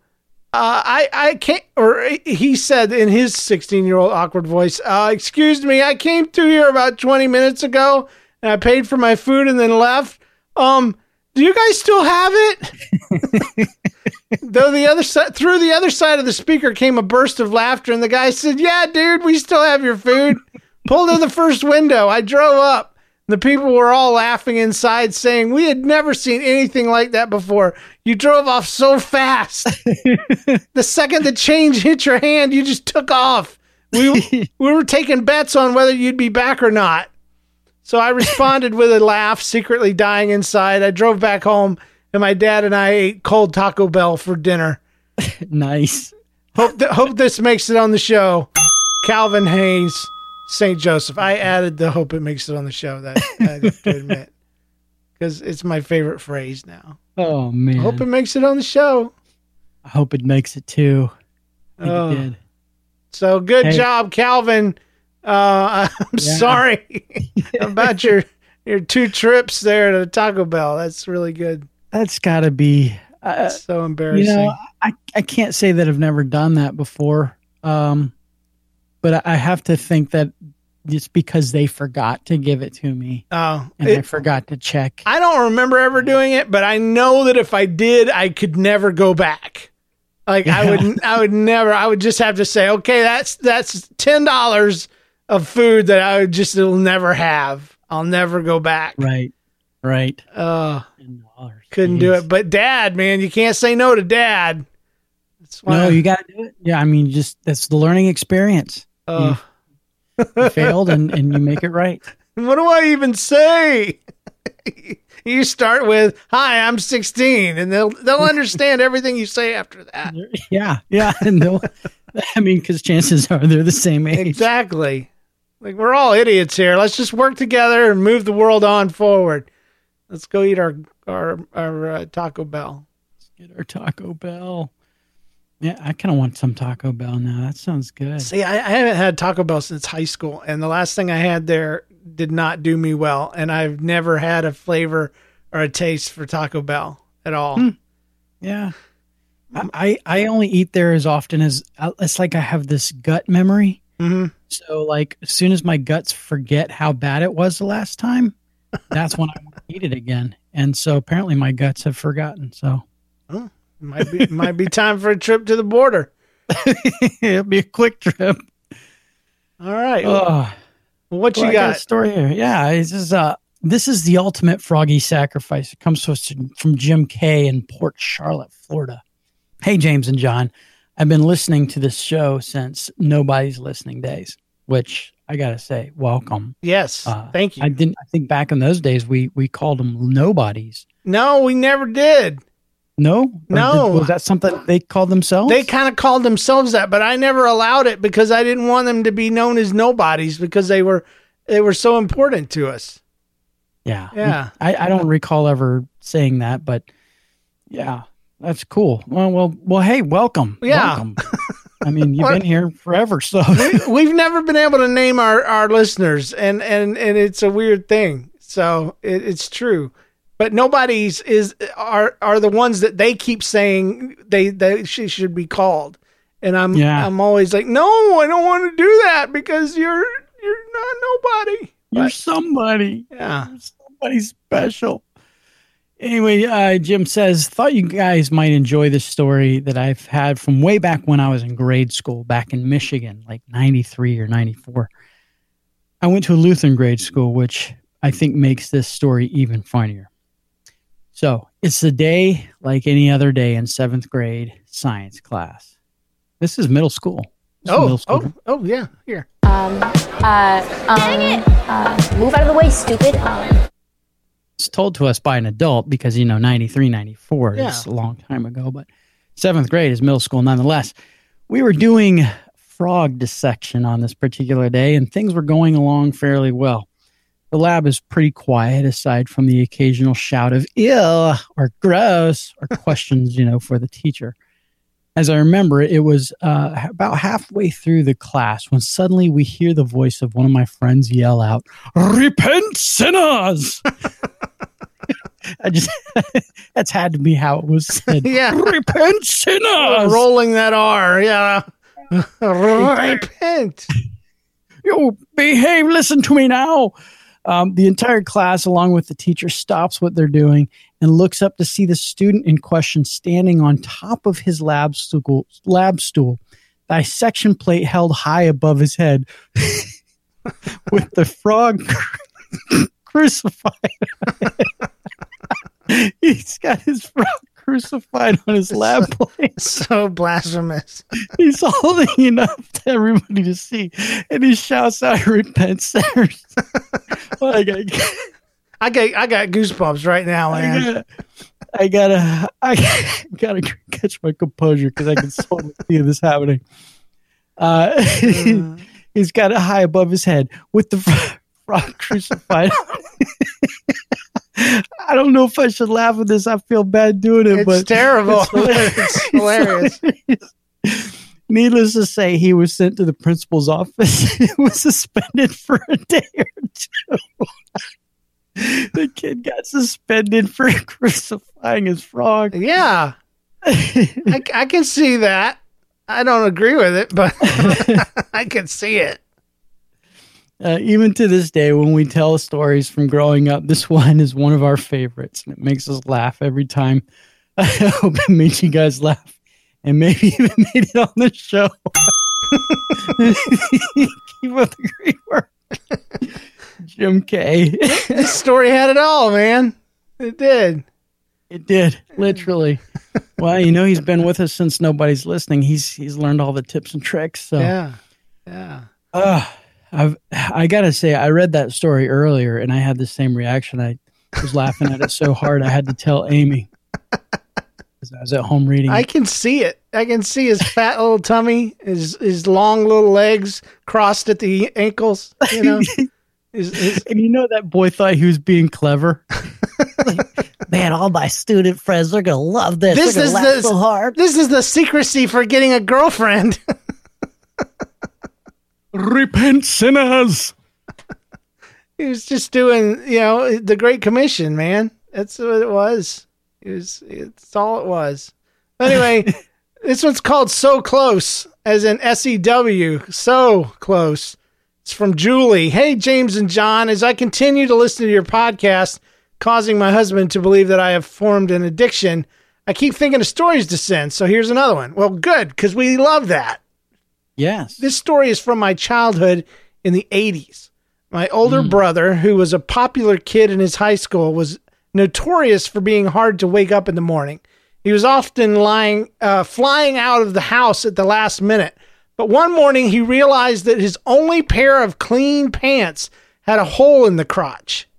uh, I, I can't, or he said in his sixteen-year-old awkward voice, uh, excuse me, I came through here about twenty minutes ago and I paid for my food and then left. Um, do you guys still have it? Though the other side, through the other side of the speaker came a burst of laughter, and the guy said, "Yeah, dude, we still have your food." Pulled in the first window. I drove up. The people were all laughing inside, saying, "We had never seen anything like that before. You drove off so fast. The second the change hit your hand, you just took off. We we were taking bets on whether you'd be back or not." So I responded with a laugh, secretly dying inside. I drove back home, and my dad and I ate cold Taco Bell for dinner. Nice. Hope th- hope this makes it on the show. Calvin Hayes, Saint Joseph. I added the "hope it makes it on the show." That I have to admit, because it's my favorite phrase now. Oh man! I hope it makes it on the show. I hope it makes it too. I think oh. it did. So good hey. job, Calvin. Uh, I'm yeah. sorry about your your two trips there to Taco Bell. That's really good. That's got to be uh, so embarrassing. You know, I, I can't say that I've never done that before, um, but I, I have to think that it's because they forgot to give it to me. Oh, and it, I forgot to check. I don't remember ever doing it, but I know that if I did, I could never go back. Like yeah. I would, I would never. I would just have to say, okay, that's that's ten dollars of food that I would just will never have. I'll never go back. Right. Right. Uh, couldn't do it. But Dad, man, you can't say no to Dad. That's why no, I, you got to do it. Yeah, I mean, just that's the learning experience. Uh, you, you failed and, and you make it right. What do I even say? You start with, "Hi, I'm sixteen," and they'll they'll understand everything you say after that. Yeah, yeah. And they'll, I mean, because chances are they're the same age. Exactly. Like, we're all idiots here. Let's just work together and move the world on forward. Let's go eat our our, our uh, Taco Bell. Let's get our Taco Bell. Yeah, I kind of want some Taco Bell now. That sounds good. See, I, I haven't had Taco Bell since high school, and the last thing I had there did not do me well, and I've never had a flavor or a taste for Taco Bell at all. Mm. Yeah. I, I, I only eat there as often as – it's like I have this gut memory. Mm-hmm. So, like, as soon as my guts forget how bad it was the last time, that's when I eat it again. And so apparently my guts have forgotten. So oh, might be might be time for a trip to the border. It'll be a quick trip. All right. Oh. Well, what well, you I got? got a story here. Yeah, this is uh this is the ultimate froggy sacrifice. It comes to us from Jim K in Port Charlotte, Florida. Hey, James and John. I've been listening to this show since Nobody's Listening days, which I gotta say, welcome. Yes, uh, thank you. I didn't. I think back in those days, we we called them nobodies. No, we never did. No, no. Did, was that something they called themselves? They kind of called themselves that, but I never allowed it because I didn't want them to be known as nobodies because they were they were so important to us. Yeah, yeah. I, I don't recall ever saying that, but yeah, that's cool. Well, well, well. Hey, welcome. Yeah. Welcome. I mean, you've what? been here forever, so we, we've never been able to name our, our listeners, and, and, and it's a weird thing. So it, it's true, but nobody's is are are the ones that they keep saying they they she should be called, and I'm yeah. I'm always like, no, I don't want to do that because you're you're not nobody, you're but, somebody, yeah, you're somebody special. Anyway, uh, Jim says, thought you guys might enjoy this story that I've had from way back when I was in grade school back in Michigan, like ninety-three or ninety-four. I went to a Lutheran grade school, which I think makes this story even funnier. So it's the day like any other day in seventh grade science class. This is middle school. This oh, middle school. oh, oh, yeah, here. Um, uh, um, Dang it. Uh, move out of the way, stupid. Um. It's told to us by an adult because, you know, ninety-three, ninety-four yeah. is a long time ago, but seventh grade is middle school nonetheless. We were doing frog dissection on this particular day, and things were going along fairly well. The lab is pretty quiet, aside from the occasional shout of "ew" or "gross" or questions, you know, for the teacher. As I remember, it was uh, about halfway through the class when suddenly we hear the voice of one of my friends yell out, "Repent, sinners!" I just, that's had to be how it was said. Yeah. Repent, sinners! Rolling that R, yeah. Repent! You behave, listen to me now. Um, the entire class, along with the teacher, stops what they're doing and looks up to see the student in question standing on top of his lab stool, lab stool dissection plate held high above his head, with the frog crucified. He's got his frog crucified on his lab so, plate. So blasphemous. He's holding it up to everybody to see. And he shouts out, "Repent, sinners." Well, I, got, I, got, I got goosebumps right now, man. I got to I gotta, I gotta catch my composure because I can so see this happening. Uh, uh, he's got it high above his head with the frog crucified. I don't know if I should laugh at this. I feel bad doing it, it's but terrible. It's hilarious. It's hilarious. hilarious. Needless to say, he was sent to the principal's office and was suspended for a day or two. The kid got suspended for crucifying his frog. Yeah. I, I can see that. I don't agree with it, but I can see it. Uh, even to this day, when we tell stories from growing up, this one is one of our favorites, and it makes us laugh every time. I hope it made you guys laugh, and maybe even made it on the show. Keep up the great work, Jim K. This story had it all, man. It did. It did, literally. Well, you know, he's been with us since nobody's listening. He's he's learned all the tips and tricks. So yeah, yeah. Uh, I've, I gotta say, I read that story earlier and I had the same reaction. I was laughing at it so hard I had to tell Amy because I was at home reading it. I can see it. I can see his fat little tummy, his his long little legs crossed at the ankles. You know, his, his... and you know that boy thought he was being clever. Like, man, all my student friends, they're gonna love this. This they're is laugh the, so hard. This is the secrecy for getting a girlfriend. Repent, sinners. He was just doing, you know, the Great Commission, man. That's what it was. It was it's all it was. Anyway, this one's called "So Close," as in S E W. So close. It's from Julie. Hey, James and John, as I continue to listen to your podcast, causing my husband to believe that I have formed an addiction, I keep thinking of stories to send. So here's another one. Well, good, because we love that. Yes. This story is from my childhood in the eighties. My older mm. brother, who was a popular kid in his high school, was notorious for being hard to wake up in the morning. He was often lying, uh, flying out of the house at the last minute. But one morning, he realized that his only pair of clean pants had a hole in the crotch.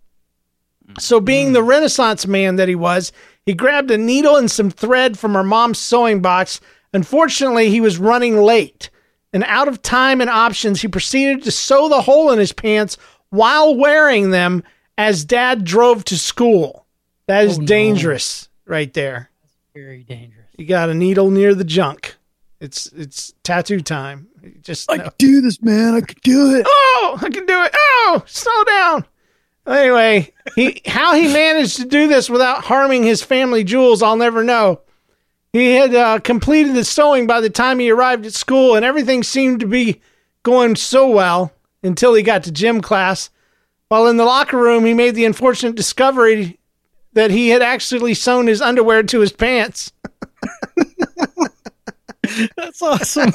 So being mm. the Renaissance man that he was, he grabbed a needle and some thread from her mom's sewing box. Unfortunately, he was running late. And out of time and options, he proceeded to sew the hole in his pants while wearing them as Dad drove to school. That is oh, no. dangerous right there. That's very dangerous. You got a needle near the junk. It's it's tattoo time. You just I know. Can do this, man. I can do it. Oh, I can do it. Oh, slow down. Anyway, he how he managed to do this without harming his family jewels, I'll never know. He had uh, completed the sewing by the time he arrived at school, and everything seemed to be going so well until he got to gym class. While in the locker room, he made the unfortunate discovery that he had actually sewn his underwear to his pants. That's awesome.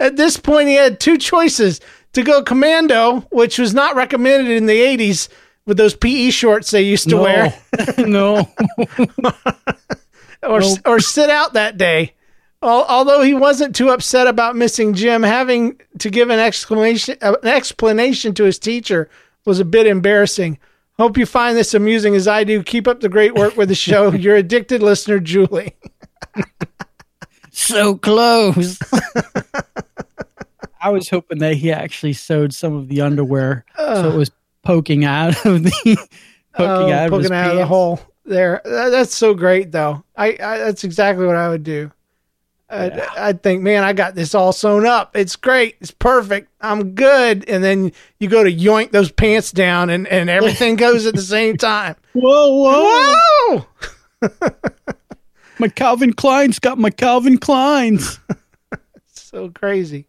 At this point, he had two choices: to go commando, which was not recommended in the eighties with those P E shorts they used to no. wear. no. or nope. or sit out that day. Although he wasn't too upset about missing gym, having to give an exclamation, an explanation to his teacher was a bit embarrassing. Hope you find this amusing as I do. Keep up the great work with the show. Your addicted listener, Julie. So close. I was hoping that he actually sewed some of the underwear, uh, so it was poking out of the poking oh, out, of, poking out of the hole. There, that's so great, though. I, I that's exactly what I would do. I'd, yeah. I'd think, man, I got this all sewn up. It's great. It's perfect. I'm good. And then you go to yoink those pants down, and, and everything goes at the same time. Whoa, whoa, whoa! My Calvin Klein's got my Calvin Klein's. So crazy.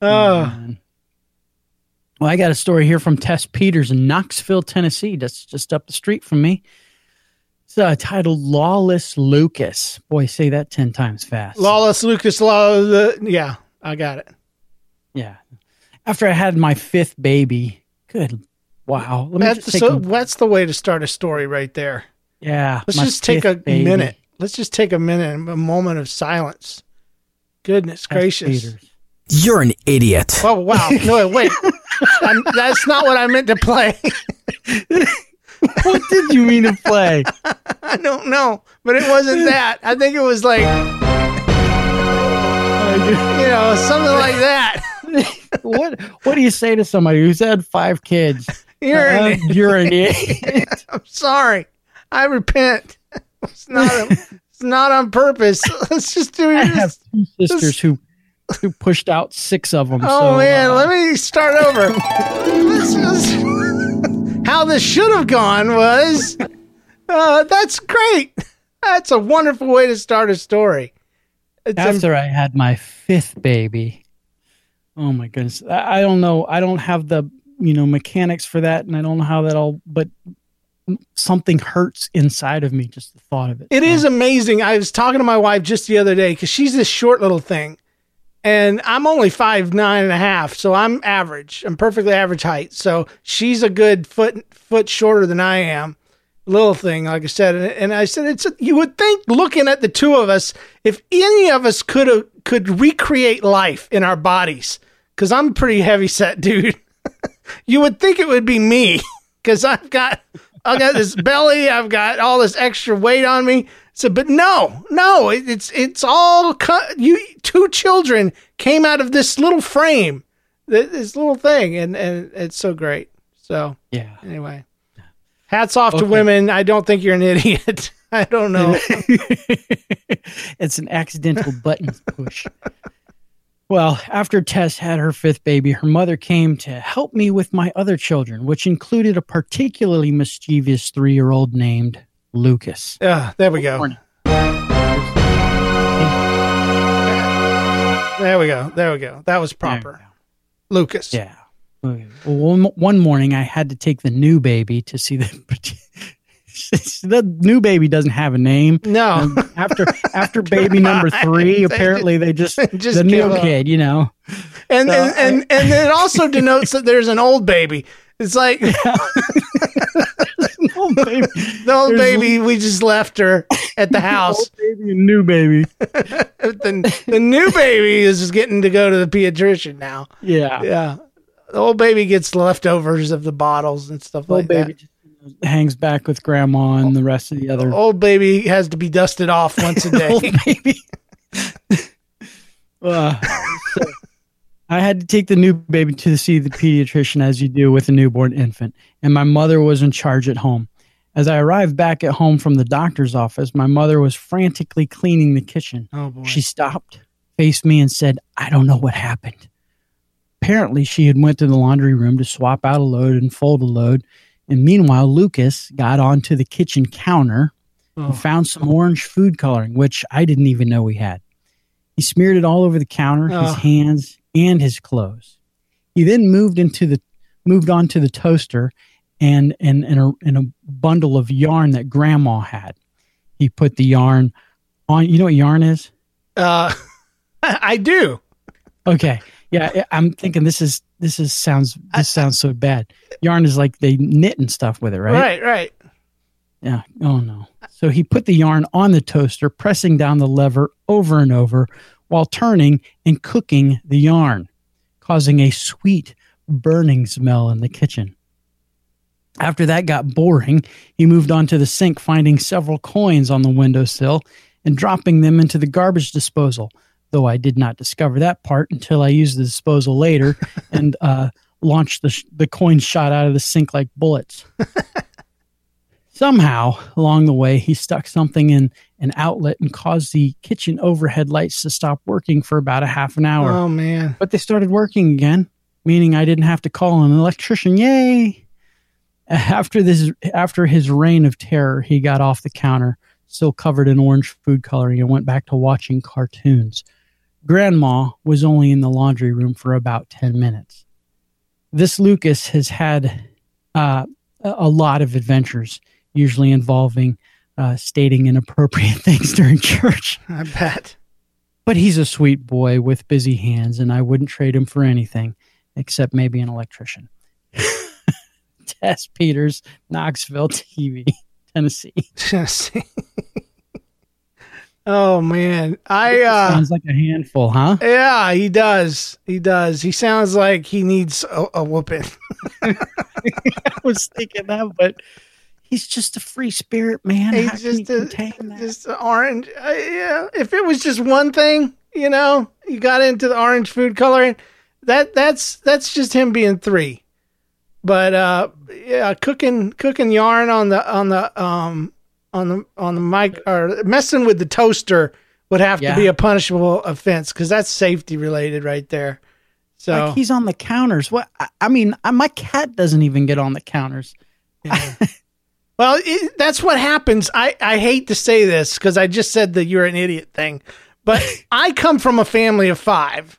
Oh. Man. Well, I got a story here from Tess Peters in Knoxville, Tennessee. That's just up the street from me. It's uh, titled Lawless Lucas. Boy, say that ten times fast. Lawless Lucas. Law. Yeah, I got it. Yeah. After I had my fifth baby. Good. Wow. Let me that's, just so, a, that's the way to start a story right there. Yeah. Let's just take a baby. minute. Let's just take a minute and a moment of silence. Goodness Tess gracious. Peters. You're an idiot. Oh, wow. No, wait. I'm, that's not what I meant to play. What did you mean to play? I don't know, but it wasn't that. I think it was like, you know, something like that. What What do you say to somebody who's had five kids? You're uh, an idiot. You're an idiot. I'm sorry. I repent. It's not. A, it's not on purpose. Let's just do. I have two sisters let's... who who pushed out six of them. Oh so, man, uh, let me start over. Let's just. How this should have gone was, uh, that's great. That's a wonderful way to start a story. It's After a, I had my fifth baby. Oh my goodness. I, I don't know. I don't have the, you know, mechanics for that. And I don't know how that all, but something hurts inside of me. Just the thought of it. It so. is amazing. I was talking to my wife just the other day, cause she's this short little thing. And I'm only five, nine and a half, so I'm average. I'm perfectly average height. So she's a good foot foot shorter than I am. Little thing, like I said. And, and I said, it's a, you would think looking at the two of us, if any of us could have, could recreate life in our bodies, because I'm a pretty heavy set dude, you would think it would be me, because I've got, I've got this belly, I've got all this extra weight on me. So, but no, no, it, it's it's all cu- you. Two children came out of this little frame, this, this little thing, and, and it's so great. So yeah. Anyway, hats off okay. to women. I don't think you're an idiot. I don't know. It's an accidental button push. Well, after Tess had her fifth baby, her mother came to help me with my other children, which included a particularly mischievous three-year-old named Lucas. Uh, there we go. There we go. There we go. That was proper. Lucas. Yeah. Well, one, one morning I had to take the new baby to see the the new baby doesn't have a name. No. Um, after after baby number three, they apparently just, they just, they just the new up. kid, you know. And, so, and, and, and it also denotes that there's an old baby. It's like... Yeah. The old baby, the old baby we just left her at the house. Old baby and new baby. the, the new baby is getting to go to the pediatrician now. Yeah. Yeah. The old baby gets leftovers of the bottles and stuff old like baby that. Just hangs back with grandma and old, the rest of the other. The old baby has to be dusted off once a day. Old baby. uh, so I had to take the new baby to see the pediatrician, as you do with a newborn infant, and my mother was in charge at home. As I arrived back at home from the doctor's office, my mother was frantically cleaning the kitchen. Oh, boy. She stopped, faced me, and said, "I don't know what happened." Apparently, she had went to the laundry room to swap out a load and fold a load, and meanwhile, Lucas got onto the kitchen counter oh. and found some orange food coloring, which I didn't even know we had. He smeared it all over the counter, oh. his hands, and his clothes. He then moved into the moved on to the toaster and and, and, a, and a bundle of yarn that Grandma had. He put the yarn on. You know what yarn is? Uh, I do. Okay. Yeah, I'm thinking this is this is sounds this I, sounds so bad. Yarn is like they knit and stuff with it, right? Right, right. Yeah. Oh no. So he put the yarn on the toaster, pressing down the lever over and over while turning and cooking the yarn, causing a sweet burning smell in the kitchen. After that got boring, he moved on to the sink, finding several coins on the windowsill and dropping them into the garbage disposal, though I did not discover that part until I used the disposal later and uh, launched the, sh- the coin shot out of the sink like bullets. Somehow, along the way, he stuck something in an outlet and caused the kitchen overhead lights to stop working for about a half an hour. Oh, man. But they started working again, meaning I didn't have to call an electrician. Yay! After this, after his reign of terror, he got off the counter, still covered in orange food coloring, and went back to watching cartoons. Grandma was only in the laundry room for about ten minutes. This Lucas has had uh, a lot of adventures, usually involving uh, stating inappropriate things during church. I bet. But he's a sweet boy with busy hands, and I wouldn't trade him for anything, except maybe an electrician. Tess Peters, Knoxville T V, Tennessee. Tennessee. Oh, man. I uh, sounds like a handful, huh? Yeah, he does. He does. He sounds like he needs a, a whooping. I was thinking that, but he's just a free spirit, man. He's How just, can you a, contain that? Just an orange. Uh, yeah. If it was just one thing, you know, you got into the orange food coloring, that that's that's just him being three. But uh, yeah, cooking cooking yarn on the on the um on the on the mic or messing with the toaster would have yeah. to be a punishable offense because that's safety related right there. So like he's on the counters. What I, I mean, I, my cat doesn't even get on the counters. Yeah. Well, it, that's what happens. I, I hate to say this because I just said the you're an idiot thing, but I come from a family of five,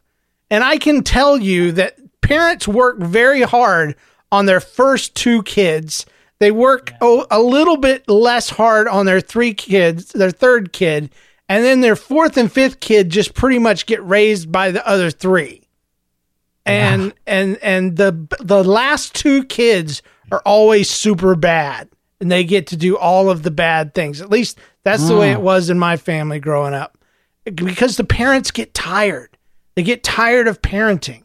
and I can tell you that parents work very hard on their first two kids. They work yeah. oh, a little bit less hard on their three kids, their third kid, and then their fourth and fifth kid just pretty much get raised by the other three. And yeah. and and the the last two kids are always super bad, and they get to do all of the bad things. At least that's mm. the way it was in my family growing up, because the parents get tired. They get tired of parenting.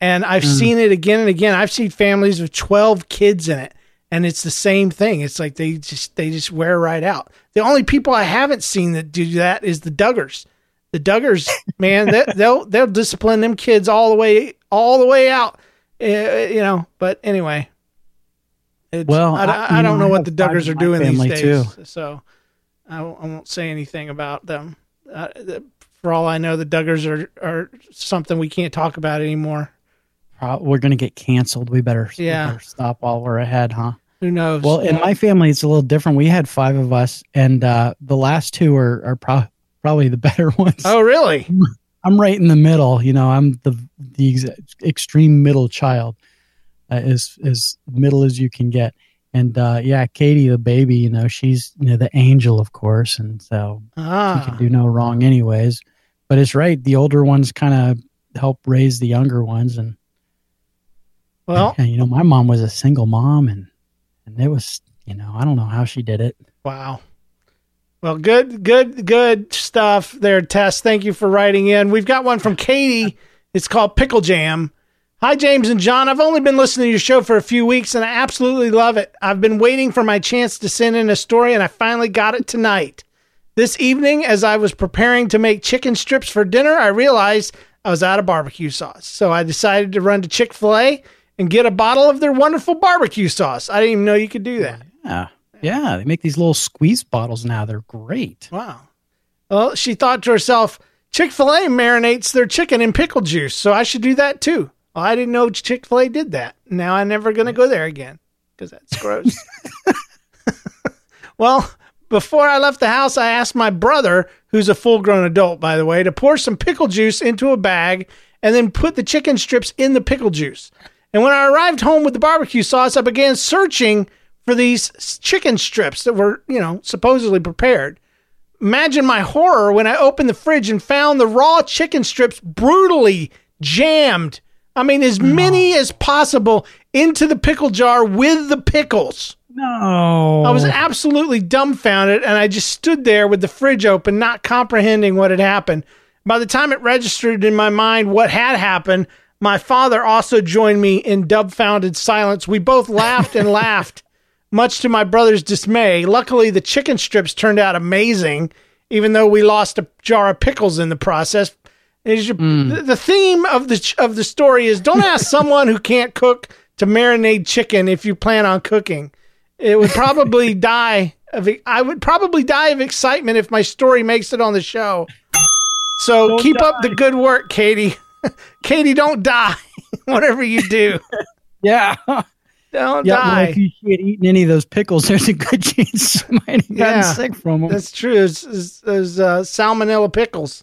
And I've mm. seen it again and again. I've seen families with twelve kids in it, and it's the same thing. It's like they just they just wear right out. The only people I haven't seen that do that is the Duggars. The Duggars, man, they, they'll they'll discipline them kids all the way all the way out. Uh, you know, but anyway, well, I, I, I don't know, know what the Duggars are doing these days, too. So I, w- I won't say anything about them. Uh, for all I know, the Duggars are are something we can't talk about anymore. We're going to get canceled. We better, yeah. we better stop while we're ahead, huh? Who knows? Well, in my family, it's a little different. We had five of us, and uh, the last two are, are pro- probably the better ones. Oh, really? I'm, I'm right in the middle. You know, I'm the the ex- extreme middle child, uh, as, as middle as you can get. And, uh, yeah, Katie, the baby, you know, she's you know the angel, of course, and so ah. she can do no wrong anyways. But it's right. The older ones kind of help raise the younger ones, and well, and, you know, my mom was a single mom, and and it was, you know, I don't know how she did it. Wow. Well, good, good, good stuff there, Tess. Thank you for writing in. We've got one from Katie. It's called Pickle Jam. Hi, James and John. I've only been listening to your show for a few weeks, and I absolutely love it. I've been waiting for my chance to send in a story, and I finally got it tonight. This evening, as I was preparing to make chicken strips for dinner, I realized I was out of barbecue sauce. So I decided to run to Chick-fil-A and get a bottle of their wonderful barbecue sauce. I didn't even know you could do that. Yeah, yeah. They make these little squeeze bottles now. They're great. Wow. Well, she thought to herself, Chick-fil-A marinates their chicken in pickle juice, so I should do that too. Well, I didn't know Chick-fil-A did that. Now I'm never going to go there again because that's gross. Well, before I left the house, I asked my brother, who's a full-grown adult, by the way, to pour some pickle juice into a bag and then put the chicken strips in the pickle juice. And when I arrived home with the barbecue sauce, I began searching for these chicken strips that were, you know, supposedly prepared. Imagine my horror when I opened the fridge and found the raw chicken strips brutally jammed, I mean, as no. many as possible into the pickle jar with the pickles. No. I was absolutely dumbfounded, and I just stood there with the fridge open, not comprehending what had happened. By the time it registered in my mind what had happened, my father also joined me in dumbfounded silence. We both laughed and laughed, much to my brother's dismay. Luckily, the chicken strips turned out amazing, even though we lost a jar of pickles in the process. Mm. The theme of the of the story is, don't ask someone who can't cook to marinate chicken if you plan on cooking. It would probably die of I would probably die of excitement if my story makes it on the show. So don't keep die. Up the good work, Katie. Katie, don't die. Whatever you do. Yeah. Don't yeah, die. Well, if you had eaten any of those pickles, there's a good chance you might have gotten yeah, sick from them. That's true. It's, it's, those uh, salmonella pickles.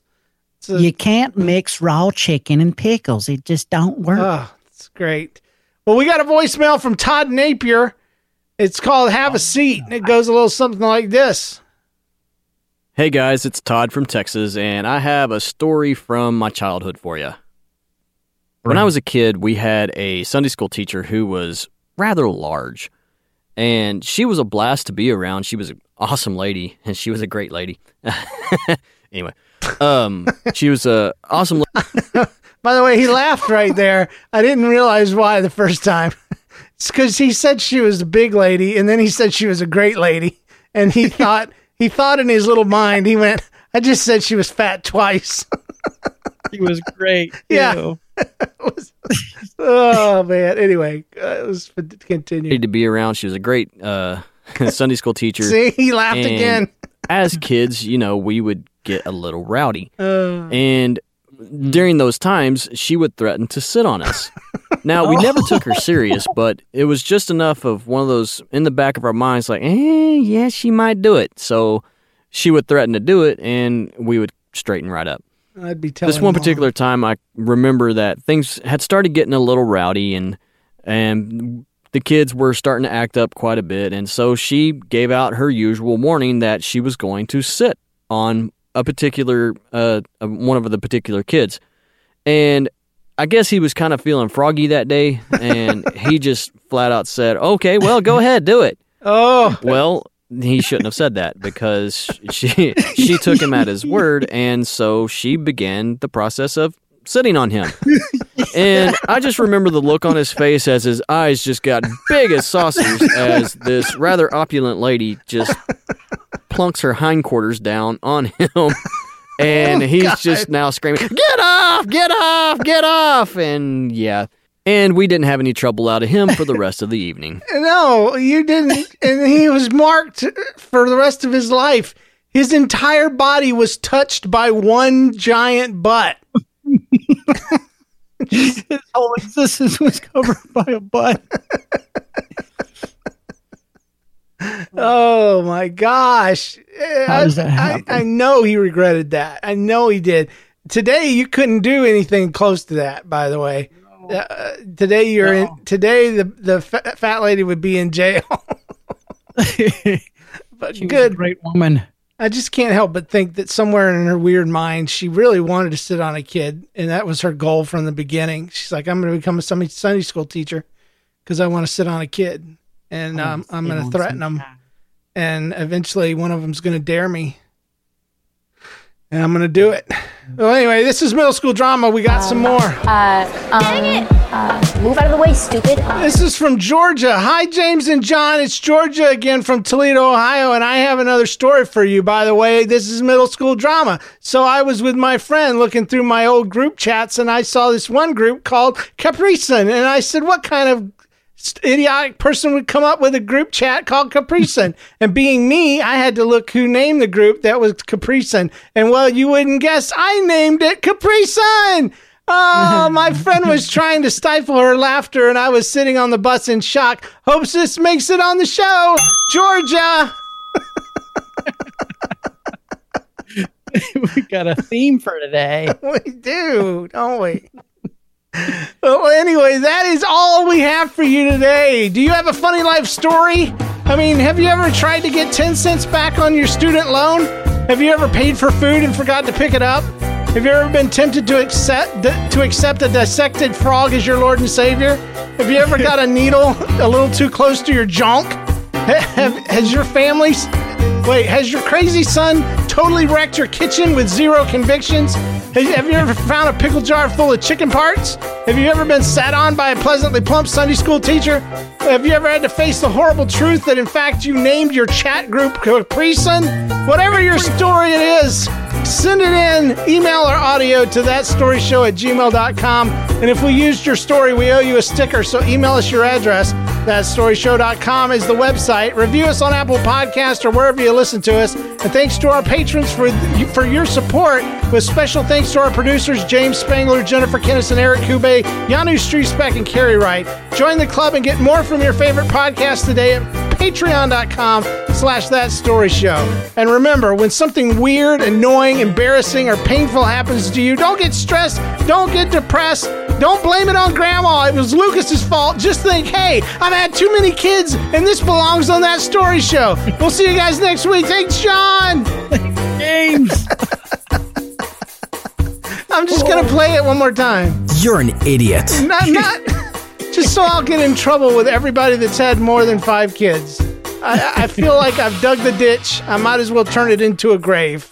A, you can't mix raw chicken and pickles. It just don't work. Oh, it's great. Well, we got a voicemail from Todd Napier. It's called Have a Seat, and it goes a little something like this. Hey, guys, it's Todd from Texas, and I have a story from my childhood for you. When I was a kid, we had a Sunday school teacher who was rather large, and she was a blast to be around. She was an awesome lady, and she was a great lady. Anyway, um, she was a awesome lady. By the way, he laughed right there. I didn't realize why the first time. It's because he said she was a big lady, and then he said she was a great lady, and he thought he thought in his little mind, he went, "I just said she was fat twice." She was great. Too. Yeah. was, oh man. Anyway, uh, it was continued to be around. She was a great uh, Sunday school teacher. See, he laughed and again. As kids, you know, we would get a little rowdy, uh, and during those times, she would threaten to sit on us. Now, we never took her serious, but it was just enough of one of those in the back of our minds, like, eh, yeah, she might do it. So she would threaten to do it, and we would straighten right up. I'd be telling this one particular time, I remember that things had started getting a little rowdy, and and the kids were starting to act up quite a bit, and so she gave out her usual warning that she was going to sit on a particular, uh, one of the particular kids, and I guess he was kind of feeling froggy that day, and he just flat out said, okay, well, go ahead, do it. Oh. Well, he shouldn't have said that because she she took him at his word, and so she began the process of sitting on him. And I just remember the look on his face as his eyes just got big as saucers as this rather opulent lady just plunks her hindquarters down on him. And oh, he's God. Just now screaming, get off, get off, get off. And yeah. And we didn't have any trouble out of him for the rest of the evening. No, you didn't. And he was marked for the rest of his life. His entire body was touched by one giant butt. His whole existence was covered by a butt. Oh my gosh. How does that happen? I, I know he regretted that. I know he did. Today you couldn't do anything close to that, by the way. No. Uh, today you're no. in today the the fat lady would be in jail. But she good was a great woman. I just can't help but think that somewhere in her weird mind, she really wanted to sit on a kid, and that was her goal from the beginning. She's like, I'm going to become a Sunday school teacher because I want to sit on a kid, and um, I'm going to threaten them, and eventually one of them's going to dare me, and I'm going to do it. Well, anyway, this is Middle School Drama. We got um, some more. Uh, um, Dang it! Uh, move out of the way, stupid. Uh, this is from Georgia. Hi, James and John. It's Georgia again from Toledo, Ohio, and I have another story for you, by the way. This is Middle School Drama. So I was with my friend looking through my old group chats, and I saw this one group called Capricin, and I said, what kind of idiotic person would come up with a group chat called Capricin? And being me, I had to look who named the group that was Capricin. And well, you wouldn't guess, I named it Capricin. Oh, my friend was trying to stifle her laughter, and I was sitting on the bus in shock. Hopes this makes it on the show, Georgia. We got a theme for today. We do, don't we? Well, anyway, that is all we have for you today. Do you have a funny life story? I mean, have you ever tried to get ten cents back on your student loan? Have you ever paid for food and forgot to pick it up? Have you ever been tempted to accept to accept a dissected frog as your Lord and Savior? Have you ever got a needle a little too close to your junk? Have, has your family's wait? Has your crazy son totally wrecked your kitchen with zero convictions? Have you, have you ever found a pickle jar full of chicken parts? Have you ever been sat on by a pleasantly plump Sunday school teacher? Have you ever had to face the horrible truth that in fact you named your chat group Caprisun? Whatever your story it is, send it in, email or audio to that story show at gmail dot com. And if we used your story, we owe you a sticker, so email us your address. that story show dot com is the website. Review us on Apple Podcasts or wherever you listen to us. And thanks to our patrons for for your support, with special thanks to our producers, James Spangler, Jennifer Kennison, Eric Kube, Yanu Striesbeck, and Carrie Wright. Join the club and get more from your favorite podcast today at patreon dot com slash that story show. And remember, when something weird, annoying, embarrassing, or painful happens to you, don't get stressed, don't get depressed, don't blame it on grandma. It was Lucas's fault. Just think, hey, I've had too many kids, and this belongs on That Story Show. We'll see you guys next week. Thanks, John. James. I'm just going to play it one more time. You're an idiot. Not, not, just so I'll get in trouble with everybody that's had more than five kids. I, I feel like I've dug the ditch. I might as well turn it into a grave.